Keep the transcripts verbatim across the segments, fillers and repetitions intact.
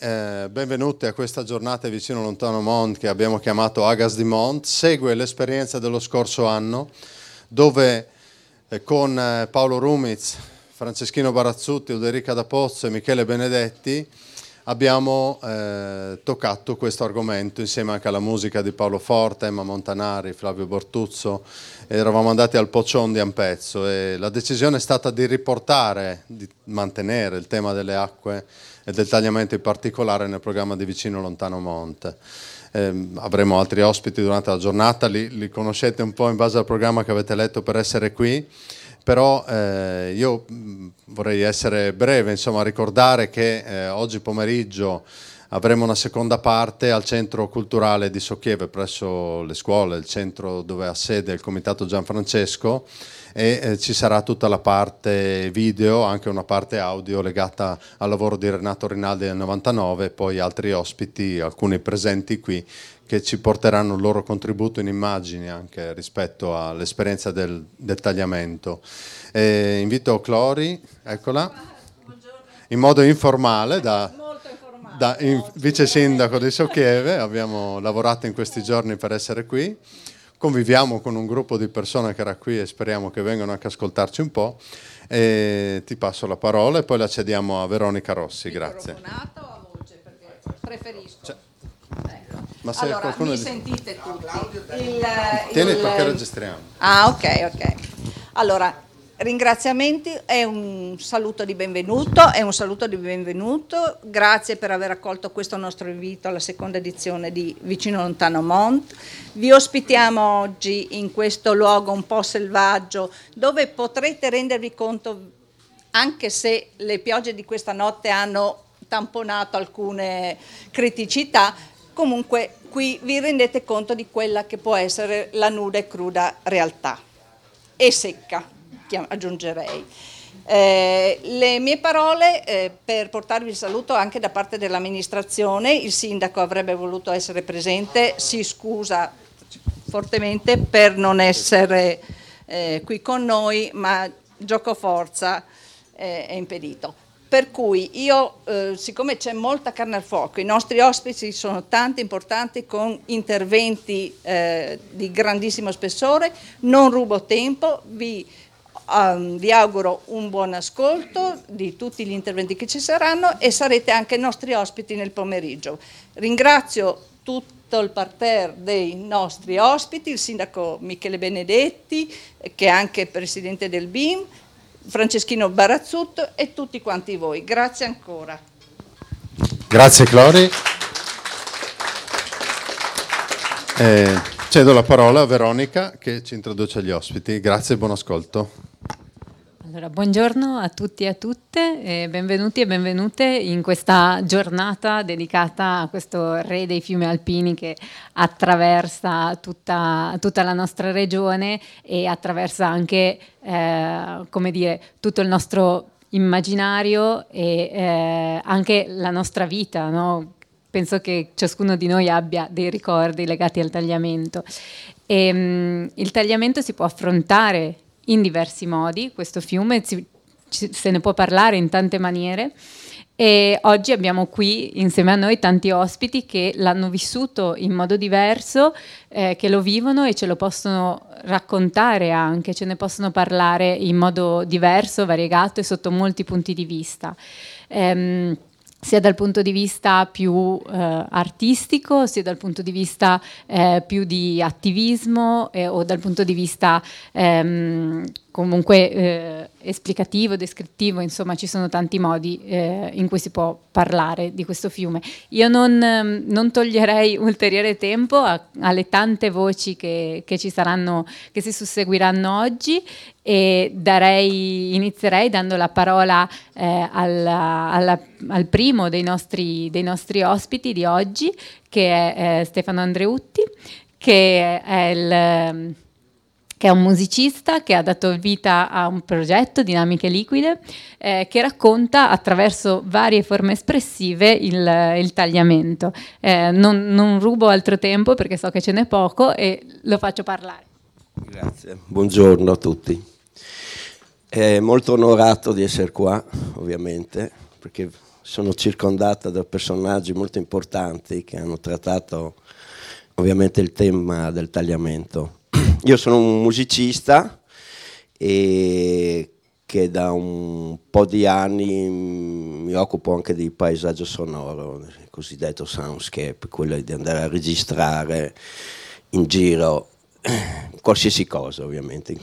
Eh, benvenuti a questa giornata vicino lontano Mont che abbiamo chiamato Agas di Mont. Segue l'esperienza dello scorso anno dove eh, con eh, Paolo Rumiz, Franceschino Barazzutti, Uderica D'Apozzo e Michele Benedetti abbiamo eh, toccato questo argomento insieme anche alla musica di Paolo Forte, Emma Montanari, Flavio Bortuzzo. Eravamo andati al Poccion di Ampezzo e la decisione è stata di riportare, di mantenere il tema delle acque e del tagliamento in particolare nel programma di Vicino Lontano Monte. Eh, avremo altri ospiti durante la giornata, li, li conoscete un po' in base al programma che avete letto per essere qui, però eh, io vorrei essere breve, insomma, ricordare che eh, oggi pomeriggio avremo una seconda parte al Centro Culturale di Socchieve, presso le scuole, il centro dove ha sede il Comitato Gianfrancesco, e eh, ci sarà tutta la parte video, anche una parte audio legata al lavoro di Renato Rinaldi del novantanove e poi altri ospiti, alcuni presenti qui, che ci porteranno il loro contributo in immagini anche rispetto all'esperienza del, del tagliamento. Eh, invito Clori, eccola, in modo informale, da, da in, vice sindaco di Socchieve, abbiamo lavorato in questi giorni per essere qui, conviviamo con un gruppo di persone che era qui e speriamo che vengano anche a ascoltarci un po', e ti passo la parola e poi la cediamo a Veronica Rossi, grazie. Microfonato o a voce, perché preferisco. Cioè, ma se allora, mi di... sentite tutti. Il, Tieni il... perché registriamo. Ah, ok, ok. Allora, ringraziamenti, è un saluto di benvenuto, è un saluto di benvenuto. Grazie per aver accolto questo nostro invito alla seconda edizione di Vicino Lontano Mont. Vi ospitiamo oggi in questo luogo un po' selvaggio dove potrete rendervi conto, anche se le piogge di questa notte hanno tamponato alcune criticità, comunque qui vi rendete conto di quella che può essere la nuda e cruda realtà, e secca, aggiungerei. Eh, le mie parole eh, per portarvi il saluto anche da parte dell'amministrazione. Il sindaco avrebbe voluto essere presente, si scusa fortemente per non essere eh, qui con noi, ma giocoforza eh, è impedito. Per cui io, eh, siccome c'è molta carne al fuoco, i nostri ospiti sono tanti, importanti, con interventi eh, di grandissimo spessore, non rubo tempo, vi, um, vi auguro un buon ascolto di tutti gli interventi che ci saranno e sarete anche nostri ospiti nel pomeriggio. Ringrazio tutti. Il parterre dei nostri ospiti, il sindaco Michele Benedetti, che è anche presidente del B I M, Franceschino Barazzutto e tutti quanti voi. Grazie ancora. Grazie Clori. Eh, cedo la parola a Veronica che ci introduce agli ospiti. Grazie e buon ascolto. Allora, buongiorno a tutti e a tutte, eh, benvenuti e benvenute in questa giornata dedicata a questo re dei fiumi alpini che attraversa tutta, tutta la nostra regione e attraversa anche eh, come dire, tutto il nostro immaginario e eh, anche la nostra vita, no? Penso che ciascuno di noi abbia dei ricordi legati al tagliamento. E, mh, il tagliamento si può affrontare in diversi modi, questo fiume ci, ci, se ne può parlare in tante maniere e oggi abbiamo qui insieme a noi tanti ospiti che l'hanno vissuto in modo diverso, eh, che lo vivono e ce lo possono raccontare anche, ce ne possono parlare in modo diverso, variegato e sotto molti punti di vista. Ehm, sia dal punto di vista più eh, artistico, sia dal punto di vista eh, più di attivismo eh, o dal punto di vista ehm, comunque eh, esplicativo, descrittivo, insomma ci sono tanti modi eh, in cui si può parlare di questo fiume. Io non, non toglierei ulteriore tempo a, alle tante voci che, che ci saranno, che si susseguiranno oggi e darei, inizierei dando la parola eh, alla, alla, al primo dei nostri, dei nostri ospiti di oggi, che è eh, Stefano Andreutti, che è il... che è un musicista che ha dato vita a un progetto, Dinamiche Liquide, eh, che racconta attraverso varie forme espressive il, il tagliamento. Eh, non, non rubo altro tempo perché so che ce n'è poco e lo faccio parlare. Grazie, buongiorno a tutti. È molto onorato di essere qua, ovviamente, perché sono circondata da personaggi molto importanti che hanno trattato ovviamente il tema del tagliamento. Io sono un musicista e che da un po' di anni mi occupo anche di paesaggio sonoro, il cosiddetto soundscape, quello di andare a registrare in giro qualsiasi cosa, ovviamente.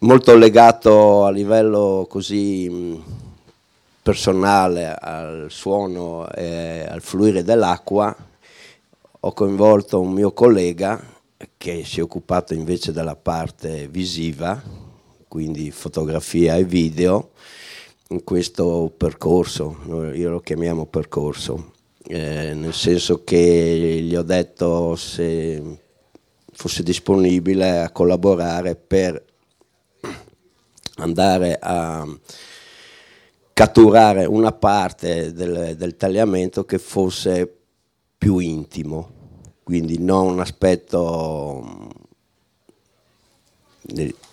Molto legato a livello così personale al suono e al fluire dell'acqua, ho coinvolto un mio collega che si è occupato invece della parte visiva, quindi fotografia e video, in questo percorso. Io lo chiamiamo percorso, eh, nel senso che gli ho detto se fosse disponibile a collaborare per andare a catturare una parte del, del tagliamento che fosse più intimo, quindi non un aspetto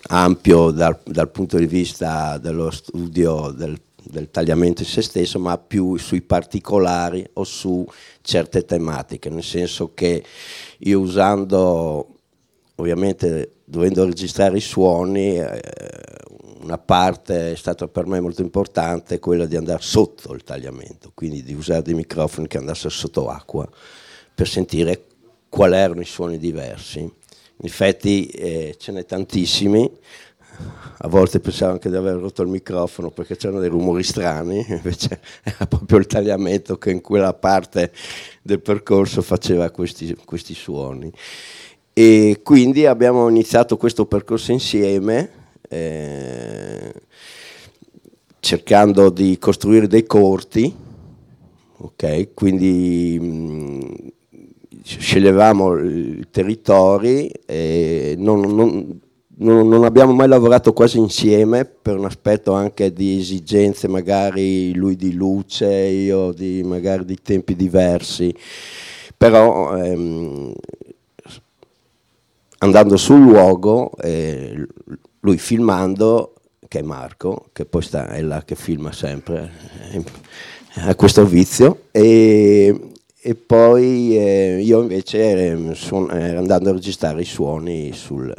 ampio dal, dal punto di vista dello studio del, del tagliamento in se stesso, ma più sui particolari o su certe tematiche, nel senso che io, usando ovviamente, dovendo registrare i suoni, eh, una parte è stata per me molto importante quella di andare sotto il tagliamento, quindi di usare dei microfoni che andassero sotto acqua per sentire quali erano i suoni diversi. In effetti eh, ce n'è tantissimi, a volte pensavo anche di aver rotto il microfono perché c'erano dei rumori strani, invece era proprio il tagliamento che in quella parte del percorso faceva questi, questi suoni. E quindi abbiamo iniziato questo percorso insieme, eh, cercando di costruire dei corti, ok? Quindi mh, sceglievamo i territori e non, non, non, non abbiamo mai lavorato quasi insieme, per un aspetto anche di esigenze, magari lui di luce, io di magari di tempi diversi, però ehm, andando sul luogo, eh, lui filmando, che è Marco, che poi sta, è là che filma sempre, ha questo vizio, e E poi eh, io invece eh, suon- eh, andando a registrare i suoni sul,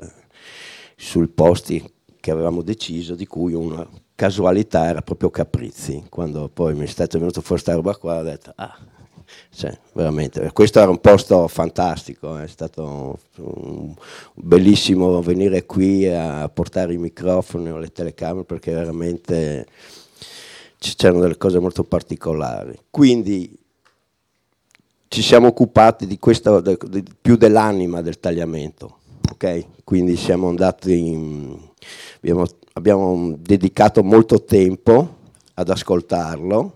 sul posti che avevamo deciso, di cui una casualità era proprio Caprizi. Quando poi mi è stato venuto fuori questa roba qua, ho detto ah, cioè, veramente, questo era un posto fantastico, è stato un bellissimo venire qui a portare i microfoni o le telecamere, perché veramente c- c'erano delle cose molto particolari. Quindi ci siamo occupati di questa, di, più dell'anima del tagliamento, ok? Quindi siamo andati, in, abbiamo, abbiamo dedicato molto tempo ad ascoltarlo,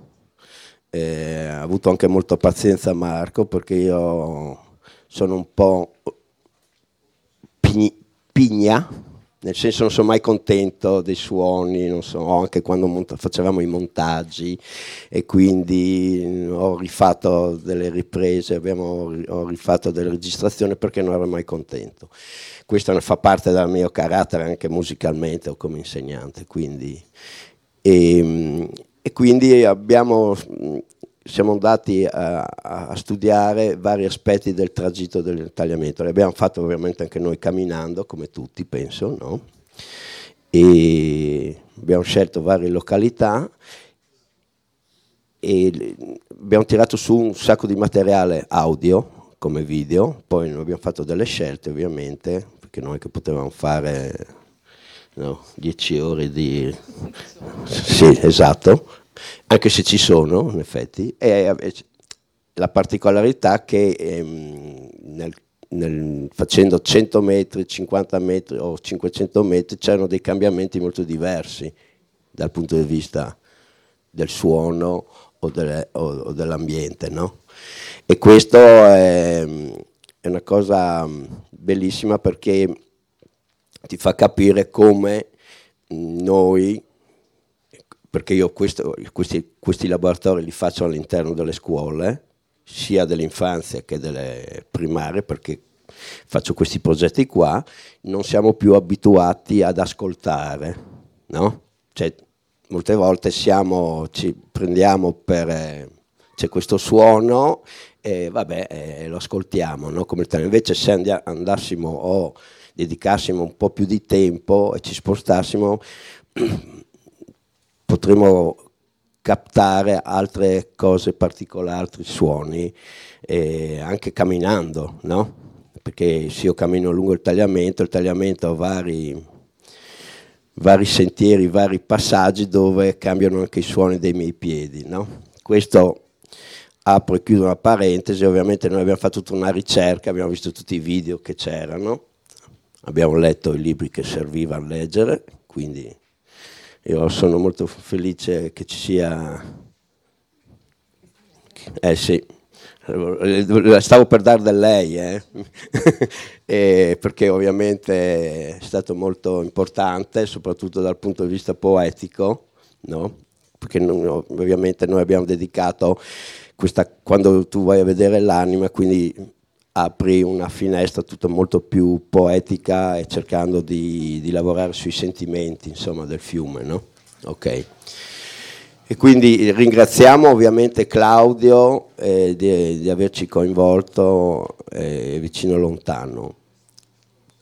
eh, ha avuto anche molta pazienza Marco, perché io sono un po' pigna, nel senso non sono mai contento dei suoni, non so, anche quando monta- facevamo i montaggi, e quindi ho rifatto delle riprese, abbiamo, ho rifatto delle registrazioni perché non ero mai contento. Questo fa parte del mio carattere anche musicalmente o come insegnante, quindi. E, e quindi abbiamo, siamo andati a, a studiare vari aspetti del tragitto del tagliamento. Li abbiamo fatto ovviamente anche noi camminando, come tutti penso, no? E abbiamo scelto varie località e abbiamo tirato su un sacco di materiale audio come video. Poi noi abbiamo fatto delle scelte ovviamente, perché noi che potevamo fare no, dieci ore di... Sì, esatto. Anche se ci sono, in effetti, è la particolarità che ehm, nel, nel, facendo cento metri, cinquanta metri o cinquecento metri c'erano dei cambiamenti molto diversi dal punto di vista del suono o, delle, o, o dell'ambiente, no? E questo è, è una cosa bellissima, perché ti fa capire come noi, perché io questo, questi, questi laboratori li faccio all'interno delle scuole, sia dell'infanzia che delle primarie, perché faccio questi progetti qua, non siamo più abituati ad ascoltare, no? Cioè, molte volte siamo, ci prendiamo per, eh, c'è questo suono e vabbè, eh, lo ascoltiamo, no? Come invece se andia, andassimo o dedicassimo un po' più di tempo e ci spostassimo potremmo captare altre cose particolari, altri suoni, eh, anche camminando, no? Perché se io cammino lungo il tagliamento, il tagliamento ha vari, vari sentieri, vari passaggi dove cambiano anche i suoni dei miei piedi, no? Questo, apro e chiudo una parentesi, ovviamente noi abbiamo fatto tutta una ricerca, abbiamo visto tutti i video che c'erano, abbiamo letto i libri che serviva a leggere, quindi io sono molto felice che ci sia... Eh sì, stavo per dar da lei, eh? E perché ovviamente è stato molto importante, soprattutto dal punto di vista poetico, no? Perché non, ovviamente noi abbiamo dedicato questa, quando tu vai a vedere l'anima, quindi apri una finestra tutto molto più poetica e cercando di, di lavorare sui sentimenti, insomma, del fiume, no? Ok. E quindi ringraziamo ovviamente Claudio eh, di, di averci coinvolto eh, vicino lontano.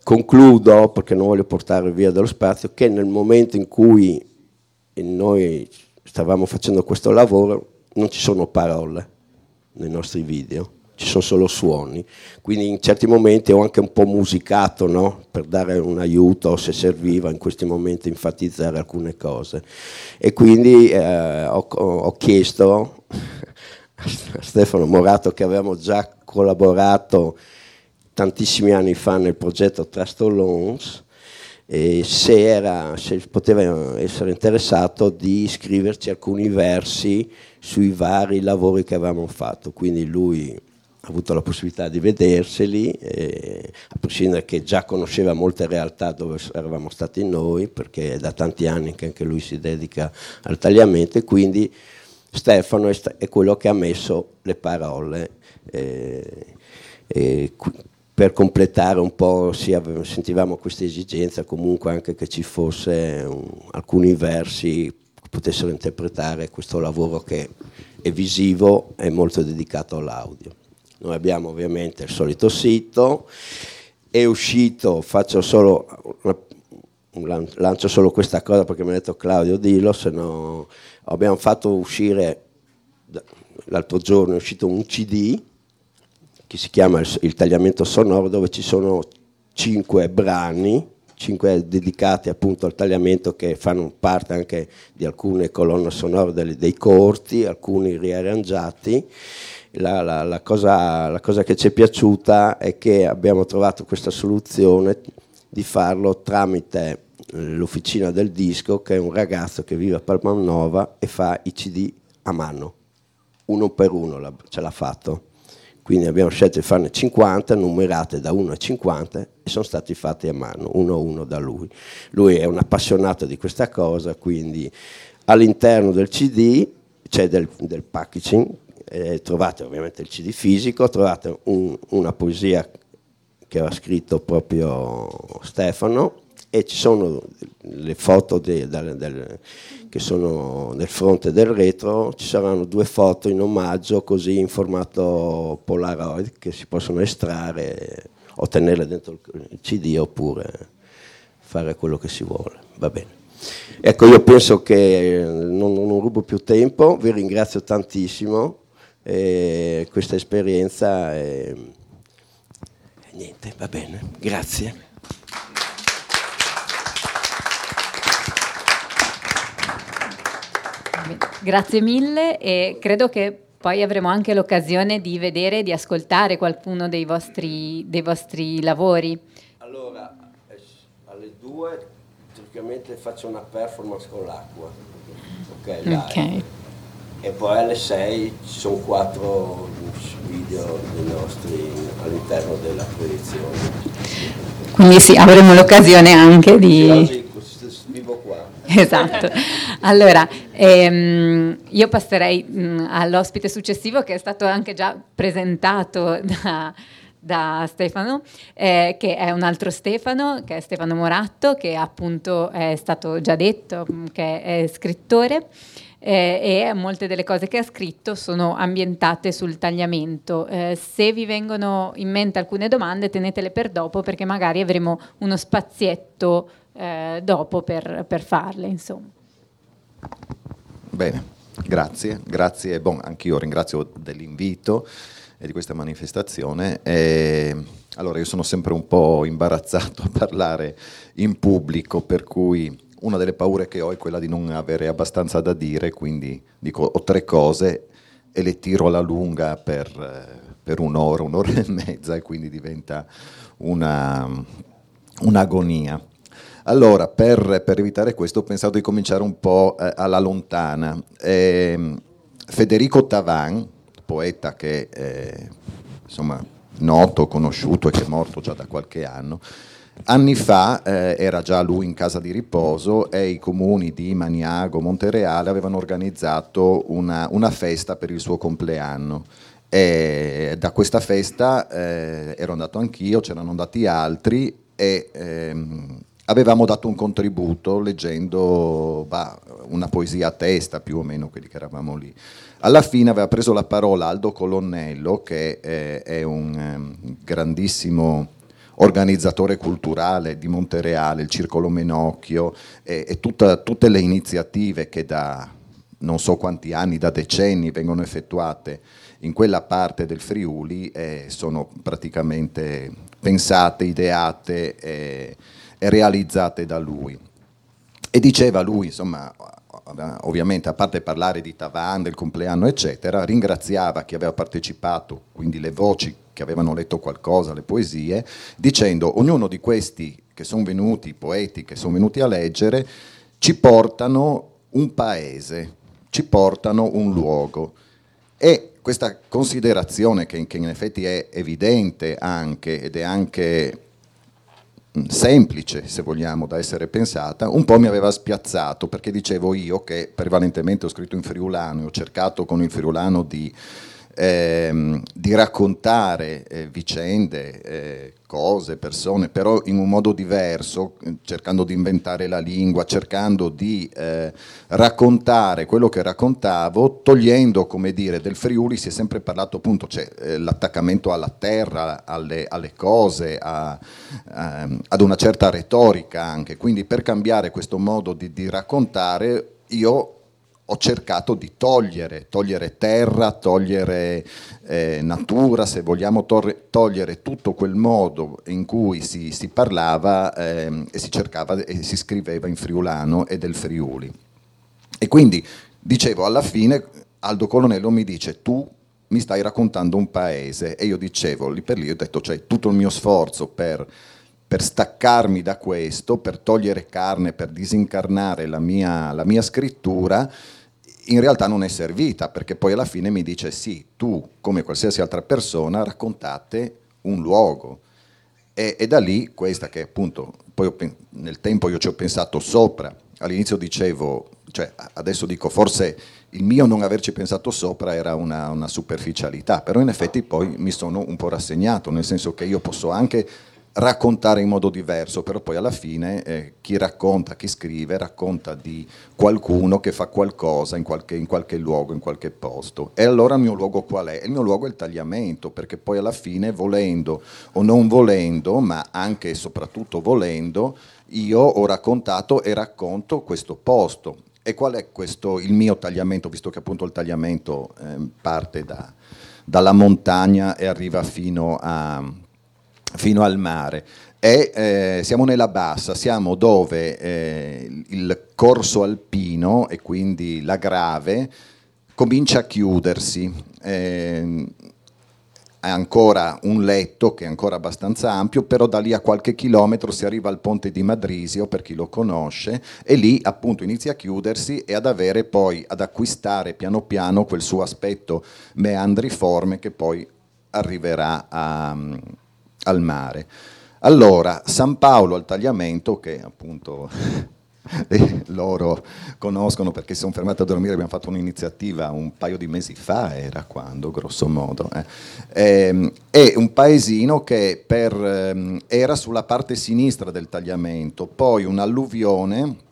Concludo, perché non voglio portare via dello spazio, che nel momento in cui noi stavamo facendo questo lavoro non ci sono parole nei nostri video, ci sono solo suoni, quindi in certi momenti ho anche un po' musicato, no? Per dare un aiuto se serviva in questi momenti enfatizzare alcune cose, e quindi eh, ho, ho chiesto a Stefano Moratto, che avevamo già collaborato tantissimi anni fa nel progetto Trust Allons, e se, era, se poteva essere interessato di scriverci alcuni versi sui vari lavori che avevamo fatto, quindi lui ha avuto la possibilità di vederseli, e, a prescindere che già conosceva molte realtà dove eravamo stati noi, perché è da tanti anni che anche lui si dedica al tagliamento, e quindi Stefano è, sta- è quello che ha messo le parole eh, eh, per completare un po', sì, avevamo, sentivamo questa esigenza comunque anche che ci fosse un, alcuni versi che potessero interpretare questo lavoro che è visivo e molto dedicato all'audio. Noi abbiamo ovviamente il solito sito, è uscito, faccio solo, lancio solo questa cosa perché mi ha detto Claudio dillo, se no abbiamo fatto uscire, l'altro giorno è uscito un C D, che si chiama Il tagliamento sonoro, dove ci sono cinque brani, cinque dedicati appunto al tagliamento, che fanno parte anche di alcune colonne sonore dei corti, alcuni riarrangiati. La, la, la, cosa, la cosa che ci è piaciuta è che abbiamo trovato questa soluzione di farlo tramite l'Officina del Disco, che è un ragazzo che vive a Palmanova e fa i C D a mano, uno per uno ce l'ha fatto. Quindi abbiamo scelto di farne cinquanta, numerate da uno a cinquanta, e sono stati fatti a mano, uno a uno da lui. Lui è un appassionato di questa cosa, quindi all'interno del C D, cioè del, del packaging, eh, trovate ovviamente il C D fisico, trovate un, una poesia che aveva scritto proprio Stefano, e ci sono le foto de, de, de, che sono nel fronte del retro, ci saranno due foto in omaggio così in formato Polaroid che si possono estrarre o tenerle dentro il C D oppure fare quello che si vuole, va bene. Ecco, io penso che non, non rubo più tempo, vi ringrazio tantissimo eh, questa esperienza e eh, niente, va bene, grazie. Grazie mille, e credo che poi avremo anche l'occasione di vedere e di ascoltare qualcuno dei vostri, dei vostri lavori. Allora, alle due praticamente faccio una performance con l'acqua, ok? Live. Okay. E poi alle sei ci sono quattro video dei nostri all'interno della proiezione. Quindi sì, avremo l'occasione anche di... Vivo qua. Esatto. Allora, ehm, io passerei mh, all'ospite successivo, che è stato anche già presentato da, da Stefano, eh, che è un altro Stefano, che è Stefano Moratto, che appunto è stato già detto, che è scrittore, eh, e molte delle cose che ha scritto sono ambientate sul tagliamento. Eh, se vi vengono in mente alcune domande, tenetele per dopo, perché magari avremo uno spazietto eh, dopo per, per farle, insomma. Bene. Grazie, grazie, bon, anch'io ringrazio dell'invito e di questa manifestazione. E, allora, io sono sempre un po' imbarazzato a parlare in pubblico, per cui una delle paure che ho è quella di non avere abbastanza da dire, quindi dico ho tre cose e le tiro alla lunga per, per un'ora, un'ora e mezza, e quindi diventa una, un'agonia. Allora, per, per evitare questo ho pensato di cominciare un po' eh, alla lontana. Eh, Federico Tavan, poeta che eh, insomma noto, conosciuto e che è morto già da qualche anno, anni fa eh, era già lui in casa di riposo, e i comuni di Maniago, Montereale avevano organizzato una, una festa per il suo compleanno. E da questa festa eh, ero andato anch'io, c'erano andati altri e... Ehm, avevamo dato un contributo leggendo bah, una poesia a testa, più o meno, quelli che eravamo lì. Alla fine aveva preso la parola Aldo Colonnello, che eh, è un eh, grandissimo organizzatore culturale di Montereale, il Circolo Menocchio e, e tutta, tutte le iniziative che da non so quanti anni, da decenni, vengono effettuate in quella parte del Friuli eh, sono praticamente pensate, ideate... Eh, realizzate da lui. E diceva lui, insomma, ovviamente a parte parlare di Tavan, del compleanno eccetera, ringraziava chi aveva partecipato, quindi le voci che avevano letto qualcosa, le poesie, dicendo ognuno di questi che sono venuti, poeti che sono venuti a leggere, ci portano un paese, ci portano un luogo. E questa considerazione che, che in effetti è evidente anche, ed è anche semplice, se vogliamo, da essere pensata, un po' mi aveva spiazzato, perché dicevo io che prevalentemente ho scritto in friulano e ho cercato con il friulano di, ehm, di raccontare eh, vicende, eh, cose, persone, però in un modo diverso, cercando di inventare la lingua, cercando di eh, raccontare quello che raccontavo, togliendo, come dire, del Friuli si è sempre parlato appunto, cioè, eh, l'attaccamento alla terra, alle, alle cose, a, a, ad una certa retorica anche, quindi per cambiare questo modo di, di raccontare io ho cercato di togliere, togliere terra, togliere eh, natura, se vogliamo, torre, togliere tutto quel modo in cui si, si parlava eh, e si cercava e si scriveva in friulano e del Friuli. E quindi, dicevo, alla fine Aldo Colonnello mi dice tu mi stai raccontando un paese, e io dicevo, lì per lì ho detto, cioè tutto il mio sforzo per... per staccarmi da questo, per togliere carne, per disincarnare la mia, la mia scrittura, in realtà non è servita, perché poi alla fine mi dice sì, tu come qualsiasi altra persona raccontate un luogo. E, e da lì questa che appunto, poi ho, nel tempo io ci ho pensato sopra, all'inizio dicevo, cioè adesso dico forse il mio non averci pensato sopra era una, una superficialità, però in effetti poi mi sono un po' rassegnato, nel senso che io posso anche raccontare in modo diverso, però poi alla fine eh, chi racconta, chi scrive, racconta di qualcuno che fa qualcosa in qualche, in qualche luogo, in qualche posto. E allora il mio luogo qual è? Il mio luogo è il tagliamento, perché poi alla fine, volendo o non volendo, ma anche e soprattutto volendo, io ho raccontato e racconto questo posto. E qual è questo, il mio tagliamento, visto che appunto il tagliamento eh, parte da, dalla montagna e arriva fino a... fino al mare, e eh, siamo nella bassa, siamo dove eh, il corso alpino e quindi la grave comincia a chiudersi, eh, è ancora un letto che è ancora abbastanza ampio, però da lì a qualche chilometro si arriva al ponte di Madrisio, per chi lo conosce, e lì appunto inizia a chiudersi e ad avere poi, ad acquistare piano piano quel suo aspetto meandriforme che poi arriverà a... al mare. Allora, San Paolo al tagliamento, che appunto eh, loro conoscono perché si sono fermati a dormire, abbiamo fatto un'iniziativa un paio di mesi fa, era quando, grosso modo, eh. e, è un paesino che per, era sulla parte sinistra del tagliamento, poi un'alluvione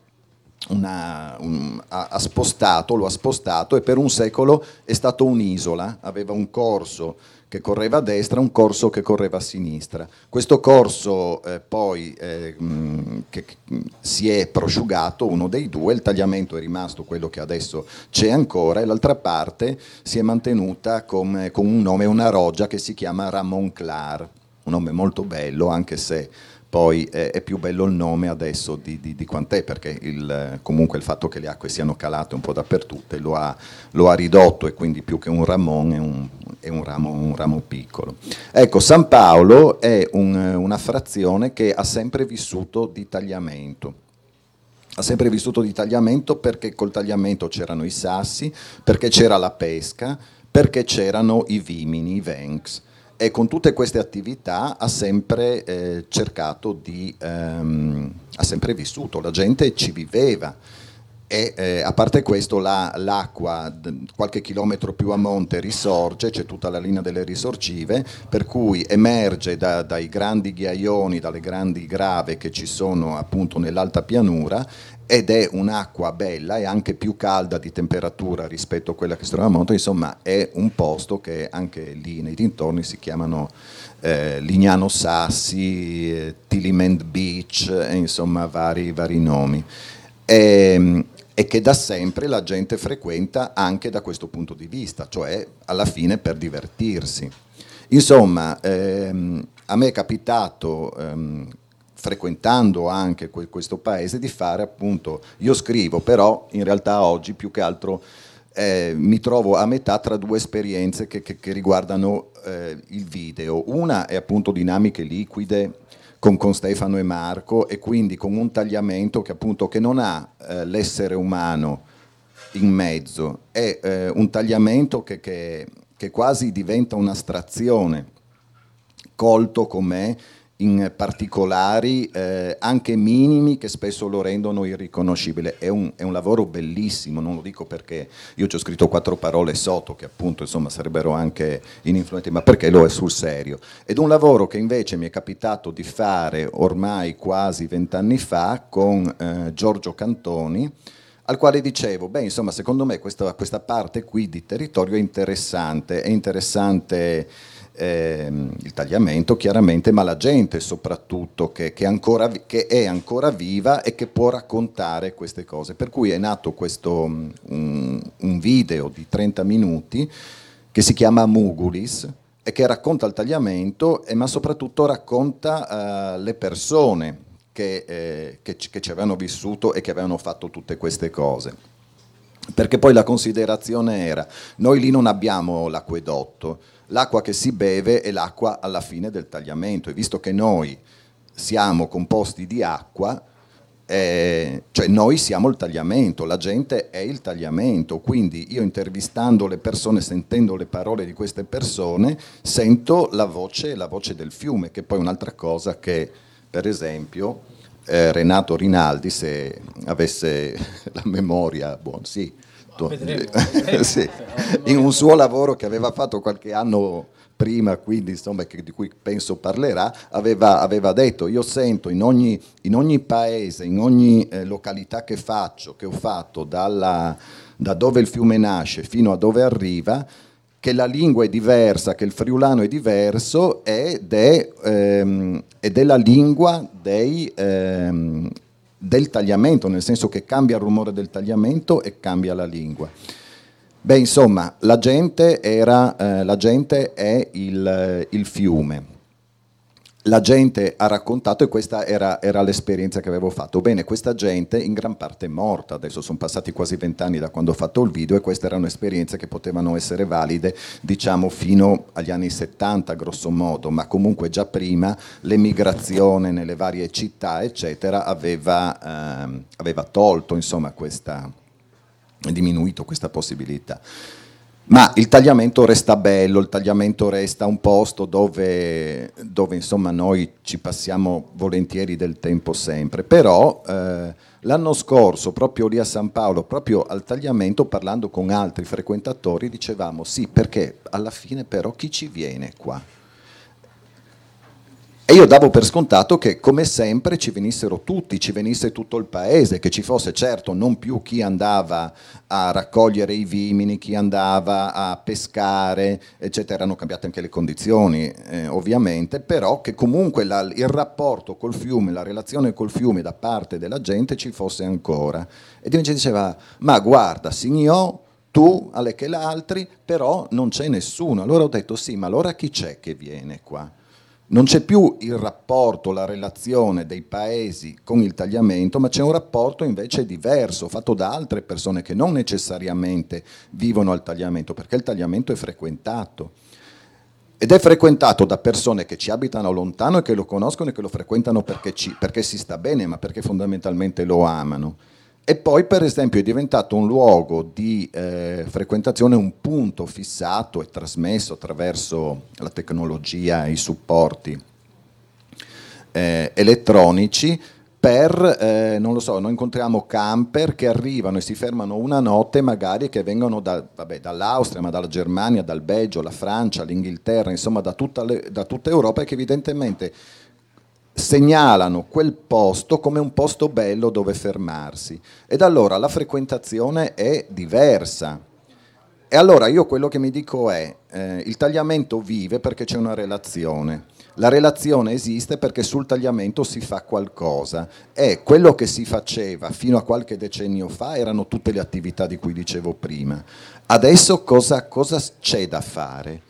Una, un, ha, ha spostato, lo ha spostato e per un secolo è stato un'isola, aveva un corso che correva a destra, un corso che correva a sinistra. Questo corso eh, poi eh, mh, che, che, si è prosciugato, uno dei due, il tagliamento è rimasto quello che adesso c'è ancora e l'altra parte si è mantenuta con, con un nome, una roggia che si chiama Ramonclar, un nome molto bello anche se poi eh, è più bello il nome adesso di, di, di quant'è, perché il, comunque il fatto che le acque siano calate un po' dappertutto lo ha, lo ha ridotto e quindi più che un ramon è un, è un, ramo, un ramo piccolo. Ecco, San Paolo è un, una frazione che ha sempre vissuto di tagliamento. Ha sempre vissuto di tagliamento perché col tagliamento c'erano i sassi, perché c'era la pesca, perché c'erano i vimini, i venx. E con tutte queste attività ha sempre eh, cercato di, ehm, ha sempre vissuto, la gente ci viveva e eh, a parte questo la, l'acqua d- qualche chilometro più a monte risorge, c'è tutta la linea delle risorgive per cui emerge da, dai grandi ghiaioni, dalle grandi grave che ci sono appunto nell'alta pianura ed è un'acqua bella e anche più calda di temperatura rispetto a quella che si trova a monte, insomma è un posto che anche lì nei dintorni si chiamano eh, Lignano Sassi, eh, Tiliment Beach, eh, insomma vari, vari nomi e, e che da sempre la gente frequenta anche da questo punto di vista, cioè alla fine per divertirsi. Insomma ehm, a me è capitato... Ehm, frequentando anche questo paese di fare appunto, io scrivo però in realtà oggi più che altro eh, mi trovo a metà tra due esperienze che, che, che riguardano eh, il video, una è appunto Dinamiche Liquide con, con Stefano e Marco e quindi con un tagliamento che appunto che non ha eh, l'essere umano in mezzo, è eh, un tagliamento che, che, che quasi diventa un'astrazione, colto com'è in particolari eh, anche minimi che spesso lo rendono irriconoscibile. È un, è un lavoro bellissimo, non lo dico perché io ci ho scritto quattro parole sotto che appunto insomma sarebbero anche ininfluenti, ma perché lo è sul serio. Ed un lavoro che invece mi è capitato di fare ormai quasi vent'anni fa con eh, Giorgio Cantoni, al quale dicevo, beh insomma secondo me questa, questa parte qui di territorio è interessante, è interessante Ehm, il tagliamento chiaramente, ma la gente soprattutto che, che, ancora vi- che è ancora viva e che può raccontare queste cose, per cui è nato questo um, un video di trenta minuti che si chiama Mugulis e che racconta il tagliamento e, ma soprattutto racconta uh, le persone che, eh, che, che ci avevano vissuto e che avevano fatto tutte queste cose, perché poi la considerazione era noi lì non abbiamo l'acquedotto, l'acqua che si beve è l'acqua alla fine del tagliamento e visto che noi siamo composti di acqua, eh, cioè noi siamo il tagliamento, la gente è il tagliamento, quindi io intervistando le persone, sentendo le parole di queste persone, sento la voce, la voce del fiume, che poi è un'altra cosa che per esempio eh, Renato Rinaldi, se avesse la memoria buona, sì, Vedremo, vedremo. Sì. In un suo lavoro che aveva fatto qualche anno prima, quindi insomma, che, di cui penso parlerà, aveva, aveva detto io sento in ogni, in ogni paese, in ogni eh, località che faccio, che ho fatto dalla, da dove il fiume nasce fino a dove arriva, che la lingua è diversa, che il friulano è diverso ed è, ehm, ed è la lingua dei... Ehm, del tagliamento, nel senso che cambia il rumore del tagliamento e cambia la lingua. Beh, insomma, la gente era, eh, la gente è il, eh, il fiume. La gente ha raccontato e questa era, era l'esperienza che avevo fatto. Bene, questa gente in gran parte è morta, adesso sono passati quasi vent'anni da quando ho fatto il video e queste erano esperienze che potevano essere valide diciamo fino agli anni settanta grosso modo, ma comunque già prima l'emigrazione nelle varie città eccetera aveva, ehm, aveva tolto insomma questa, diminuito questa possibilità. Ma il tagliamento resta bello, il tagliamento resta un posto dove, dove insomma noi ci passiamo volentieri del tempo sempre, però eh, l'anno scorso proprio lì a San Paolo, proprio al tagliamento, parlando con altri frequentatori, dicevamo sì, perché alla fine però chi ci viene qua? E io davo per scontato che come sempre ci venissero tutti, ci venisse tutto il paese, che ci fosse certo non più chi andava a raccogliere i vimini, chi andava a pescare, eccetera, hanno cambiato anche le condizioni eh, ovviamente, però che comunque la, il rapporto col fiume, la relazione col fiume da parte della gente ci fosse ancora. E invece diceva, ma guarda signor, tu, alle che l'altri, però non c'è nessuno. Allora ho detto sì, ma allora chi c'è che viene qua? Non c'è più il rapporto, la relazione dei paesi con il tagliamento, ma c'è un rapporto invece diverso, fatto da altre persone che non necessariamente vivono al tagliamento, perché il tagliamento è frequentato. Ed è frequentato da persone che ci abitano lontano e che lo conoscono e che lo frequentano perché, ci, perché si sta bene, ma perché fondamentalmente lo amano. E poi per esempio è diventato un luogo di eh, frequentazione, un punto fissato e trasmesso attraverso la tecnologia e i supporti eh, elettronici per, eh, non lo so, noi incontriamo camper che arrivano e si fermano una notte magari, che vengono da, vabbè, dall'Austria, ma dalla Germania, dal Belgio, la Francia, l'Inghilterra, insomma da tutta, le, da tutta Europa, e che evidentemente segnalano quel posto come un posto bello dove fermarsi, ed allora la frequentazione è diversa. E allora io quello che mi dico è eh, il tagliamento vive perché c'è una relazione, la relazione esiste perché sul tagliamento si fa qualcosa, e quello che si faceva fino a qualche decennio fa erano tutte le attività di cui dicevo prima. Adesso cosa, cosa c'è da fare?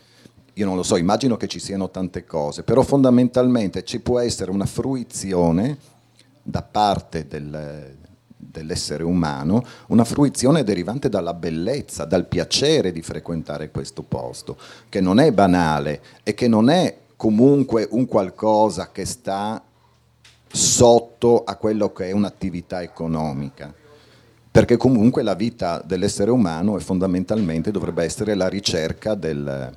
Io non lo so, immagino che ci siano tante cose, però fondamentalmente ci può essere una fruizione da parte del, dell'essere umano, una fruizione derivante dalla bellezza, dal piacere di frequentare questo posto, che non è banale e che non è comunque un qualcosa che sta sotto a quello che è un'attività economica. Perché comunque la vita dell'essere umano è fondamentalmente, dovrebbe essere la ricerca del...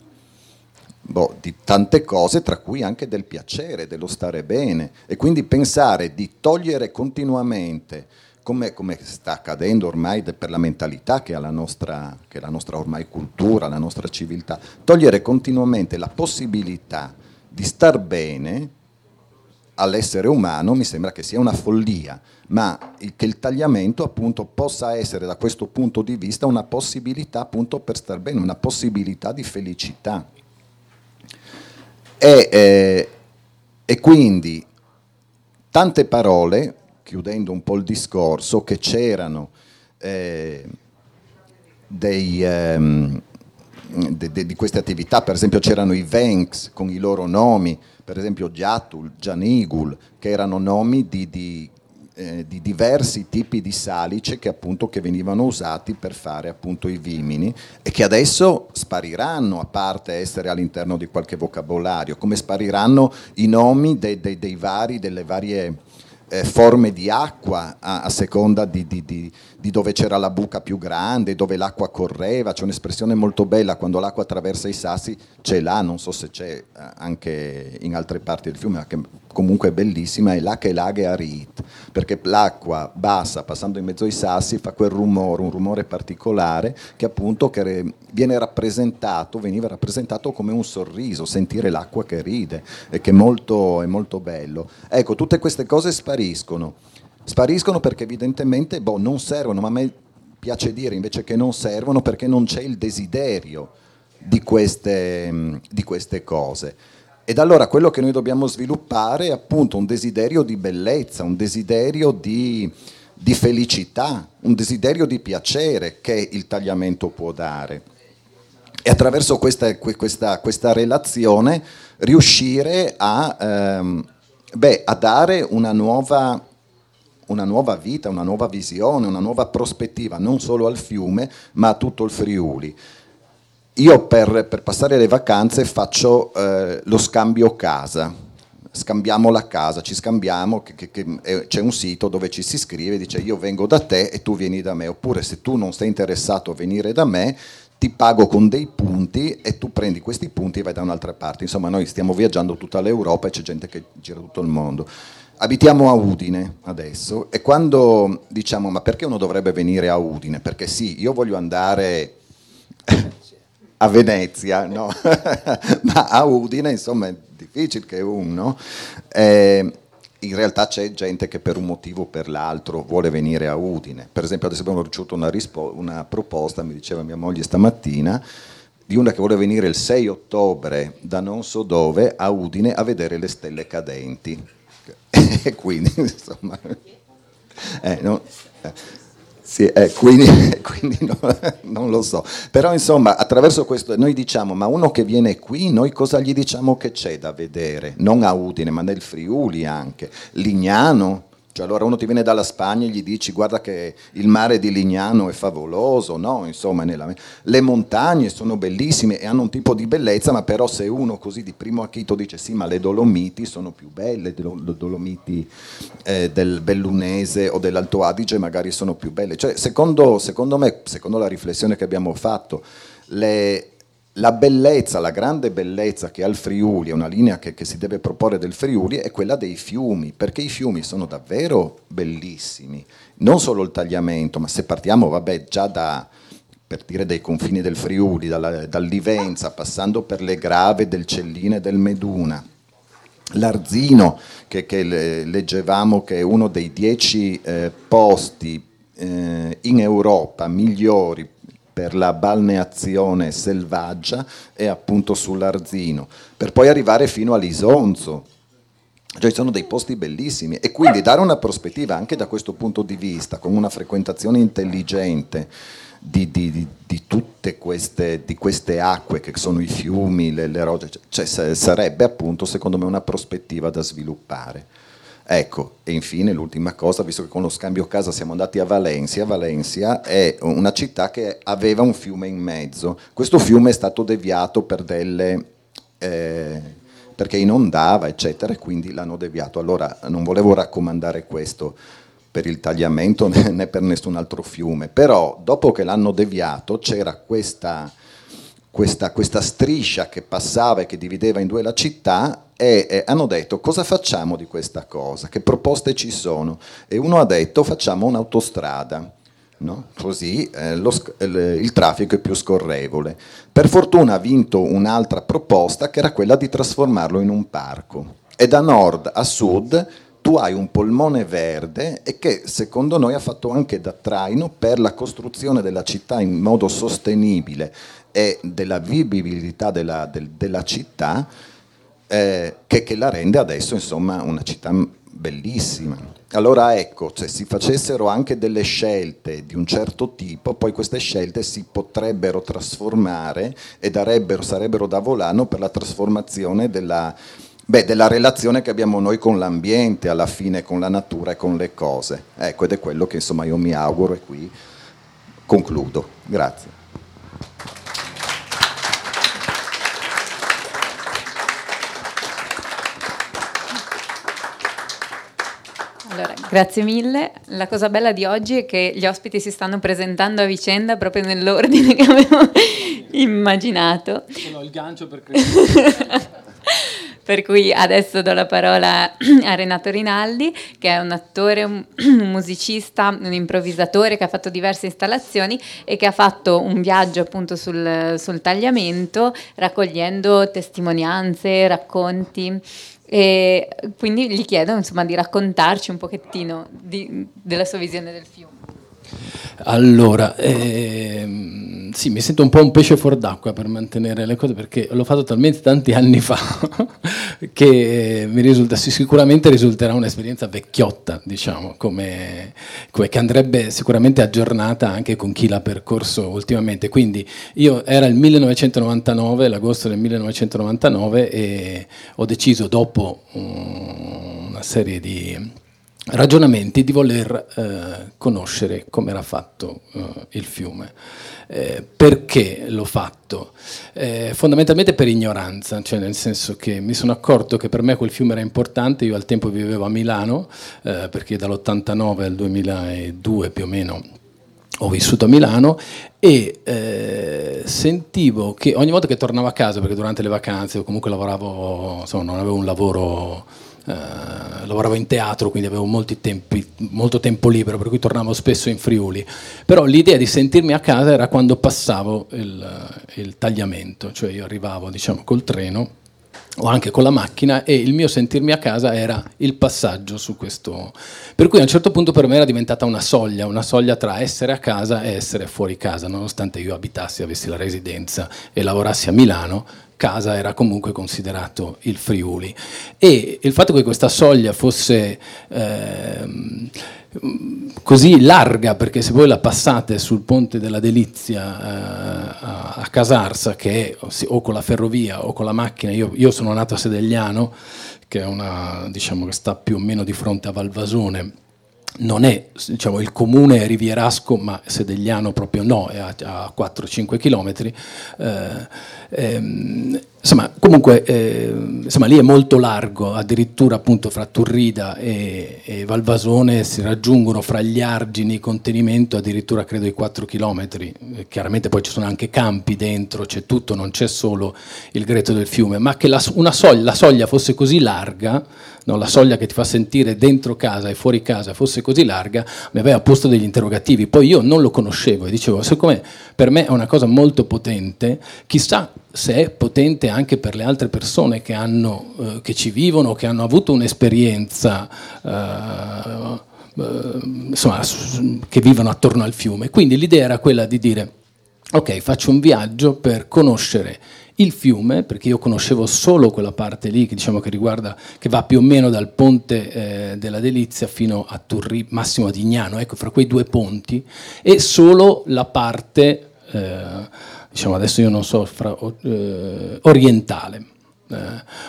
Boh, di tante cose, tra cui anche del piacere, dello stare bene, e quindi pensare di togliere continuamente, come, come sta accadendo ormai de, per la mentalità che ha la nostra, che la nostra ormai cultura, la nostra civiltà, togliere continuamente la possibilità di star bene all'essere umano mi sembra che sia una follia, ma che il tagliamento appunto possa essere da questo punto di vista una possibilità appunto per star bene, una possibilità di felicità. E, eh, e quindi tante parole, chiudendo un po' il discorso, che c'erano eh, dei, ehm, de, de, di queste attività, per esempio c'erano i Venks con i loro nomi, per esempio Giatul, Gianigul, che erano nomi di, di, eh, di diversi tipi di salice che appunto che venivano usati per fare appunto i vimini, e che adesso spariranno, a parte essere all'interno di qualche vocabolario, come spariranno i nomi dei, dei, dei vari, delle varie eh, forme di acqua a, a seconda di, di, di, di dove c'era la buca più grande, dove l'acqua correva. C'è un'espressione molto bella: quando l'acqua attraversa i sassi, c'è là, non so se c'è anche in altre parti del fiume, ma che comunque è bellissima, è là che laghe arit, perché l'acqua bassa passando in mezzo ai sassi fa quel rumore, un rumore particolare che appunto che viene rappresentato, veniva rappresentato come un sorriso, sentire l'acqua che ride, e che è molto, è molto bello. Ecco, tutte queste cose spariscono, spariscono perché evidentemente boh, non servono, ma a me piace dire invece che non servono perché non c'è il desiderio di queste, di queste cose. Ed allora quello che noi dobbiamo sviluppare è appunto un desiderio di bellezza, un desiderio di, di felicità, un desiderio di piacere che il tagliamento può dare. E attraverso questa, questa, questa relazione riuscire a, ehm, beh, a dare una nuova, una nuova vita, una nuova visione, una nuova prospettiva, non solo al fiume ma a tutto il Friuli. Io per, per passare le vacanze faccio eh, lo scambio casa, scambiamo la casa, ci scambiamo, che, che, che, eh, c'è un sito dove ci si scrive, dice io vengo da te e tu vieni da me, oppure se tu non sei interessato a venire da me ti pago con dei punti e tu prendi questi punti e vai da un'altra parte. Insomma, noi stiamo viaggiando tutta l'Europa e c'è gente che gira tutto il mondo. Abitiamo a Udine adesso e quando diciamo ma perché uno dovrebbe venire a Udine? Perché sì, io voglio andare a Venezia, no? Ma a Udine insomma è difficile che uno... Eh, in realtà c'è gente che per un motivo o per l'altro vuole venire a Udine. Per esempio adesso abbiamo ricevuto una, rispo- una proposta, mi diceva mia moglie stamattina, di una che vuole venire il sei ottobre da non so dove a Udine a vedere le stelle cadenti. E quindi insomma... Eh, no, eh, sì, eh, quindi quindi no, non lo so. Però insomma attraverso questo noi diciamo ma uno che viene qui noi cosa gli diciamo che c'è da vedere? Non a Udine ma nel Friuli anche. Lignano? Cioè allora uno ti viene dalla Spagna e gli dici guarda che il mare di Lignano è favoloso, no? Insomma nella... le montagne sono bellissime e hanno un tipo di bellezza, ma però se uno così di primo acchito dice sì ma le Dolomiti sono più belle, le Dolomiti eh, del Bellunese o dell'Alto Adige magari sono più belle, cioè secondo, secondo me, secondo la riflessione che abbiamo fatto, le... la bellezza, la grande bellezza che ha il Friuli, è una linea che, che si deve proporre del Friuli, è quella dei fiumi, perché i fiumi sono davvero bellissimi, non solo il tagliamento, ma se partiamo vabbè, già da, per dire, dai confini del Friuli, dalla, dall'Ivenza, passando per le Grave del Cellina e del Meduna, l'Arzino, che, che leggevamo che è uno dei dieci eh, posti eh, in Europa migliori per la balneazione selvaggia e appunto sull'Arzino, per poi arrivare fino all'Isonzo, cioè ci sono dei posti bellissimi e quindi dare una prospettiva anche da questo punto di vista, con una frequentazione intelligente di, di, di, di tutte queste, di queste acque che sono i fiumi, le, le rocce, cioè, sarebbe appunto secondo me una prospettiva da sviluppare. Ecco, e infine l'ultima cosa, visto che con lo scambio casa siamo andati a Valencia, Valencia è una città che aveva un fiume in mezzo, questo fiume è stato deviato per delle, eh, perché inondava eccetera e quindi l'hanno deviato, allora non volevo raccomandare questo per il tagliamento né per nessun altro fiume, però dopo che l'hanno deviato c'era questa, questa, questa striscia che passava e che divideva in due la città. E, e hanno detto cosa facciamo di questa cosa, che proposte ci sono, e uno ha detto facciamo un'autostrada, no? Così eh, lo, il, il traffico è più scorrevole. Per fortuna ha vinto un'altra proposta che era quella di trasformarlo in un parco e da nord a sud tu hai un polmone verde e che secondo noi ha fatto anche da traino per la costruzione della città in modo sostenibile e della vivibilità della, del, della città. Eh, che, che la rende adesso insomma una città bellissima. Allora ecco, se si facessero anche delle scelte di un certo tipo, poi queste scelte si potrebbero trasformare e darebbero, sarebbero da volano per la trasformazione della, beh, della relazione che abbiamo noi con l'ambiente, alla fine con la natura e con le cose. Ecco, ed è quello che insomma io mi auguro e qui concludo. Grazie. Allora, grazie mille. La cosa bella di oggi è che gli ospiti si stanno presentando a vicenda proprio nell'ordine che avevo immaginato. Sono il gancio per crescere. Per cui adesso do la parola a Renato Rinaldi, che è un attore, un musicista, un improvvisatore che ha fatto diverse installazioni e che ha fatto un viaggio appunto sul, sul tagliamento, raccogliendo testimonianze, racconti. E quindi gli chiedo insomma di raccontarci un pochettino di, della sua visione del fiume. Allora, ehm, sì, mi sento un po' un pesce fuor d'acqua per mantenere le cose, perché l'ho fatto talmente tanti anni fa che mi risulta, sicuramente risulterà un'esperienza vecchiotta, diciamo, come, come che andrebbe sicuramente aggiornata anche con chi l'ha percorso ultimamente. Quindi io era il millenovecentonovantanove, l'agosto del millenovecentonovantanove, e ho deciso dopo una serie di ragionamenti di voler eh, conoscere come era fatto eh, il fiume. Eh, perché l'ho fatto? Eh, fondamentalmente per ignoranza, cioè nel senso che mi sono accorto che per me quel fiume era importante. Io al tempo vivevo a Milano, eh, perché dall'ottantanove al duemiladue più o meno ho vissuto a Milano e eh, sentivo che ogni volta che tornavo a casa, perché durante le vacanze o comunque lavoravo, insomma, non avevo un lavoro, eh, lavoravo in teatro, quindi avevo molti tempi, molto tempo libero, per cui tornavo spesso in Friuli, però l'idea di sentirmi a casa era quando passavo il, il tagliamento, cioè io arrivavo, diciamo, col treno o anche con la macchina e il mio sentirmi a casa era il passaggio su questo, per cui a un certo punto per me era diventata una soglia, una soglia tra essere a casa e essere fuori casa, nonostante io abitassi, avessi la residenza e lavorassi a Milano, casa era comunque considerato il Friuli, e il fatto che questa soglia fosse ehm, così larga, perché se voi la passate sul ponte della Delizia eh, a Casarsa, che è o con la ferrovia o con la macchina, io, io sono nato a Sedegliano, che è una, diciamo, che sta più o meno di fronte a Valvasone, non è, diciamo, il comune è rivierasco, ma Sedegliano proprio no, è a, a quattro cinque chilometri, eh, ehm, insomma, comunque eh, insomma, lì è molto largo, addirittura appunto fra Turrida e, e Valvasone si raggiungono fra gli argini, contenimento, addirittura credo i quattro chilometri, eh, chiaramente poi ci sono anche campi dentro, c'è tutto, non c'è solo il greto del fiume, ma che la, una soglia, la soglia fosse così larga, no, la soglia che ti fa sentire dentro casa e fuori casa fosse così larga, mi aveva posto degli interrogativi, poi io non lo conoscevo e dicevo, siccome per me è una cosa molto potente, chissà se è potente anche per le altre persone che, hanno, eh, che ci vivono, che hanno avuto un'esperienza eh, eh, insomma, che vivono attorno al fiume. Quindi l'idea era quella di dire, ok, faccio un viaggio per conoscere il fiume, perché io conoscevo solo quella parte lì che, diciamo, che riguarda, che va più o meno dal ponte eh, della Delizia fino a Turri, massimo a Dignano, ecco, fra quei due ponti, e solo la parte eh, diciamo, adesso io non so, fra, eh, orientale eh,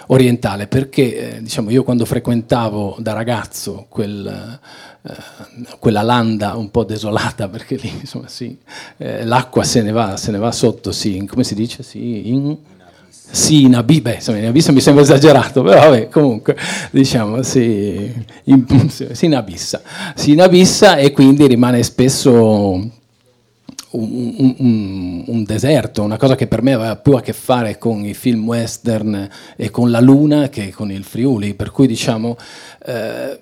orientale, perché eh, diciamo, io quando frequentavo da ragazzo quel Uh, quella landa un po' desolata, perché lì, insomma, sì, eh, l'acqua se ne va, se ne va sotto, sì, come si dice? Sì, in... Sì, in abisso, beh, insomma, in abisso mi sembra esagerato, però vabbè, comunque, diciamo, si, in, si inabissa, si inabissa e quindi rimane spesso... Un, un, un deserto, una cosa che per me aveva più a che fare con i film western e con la luna che con il Friuli, per cui, diciamo, eh,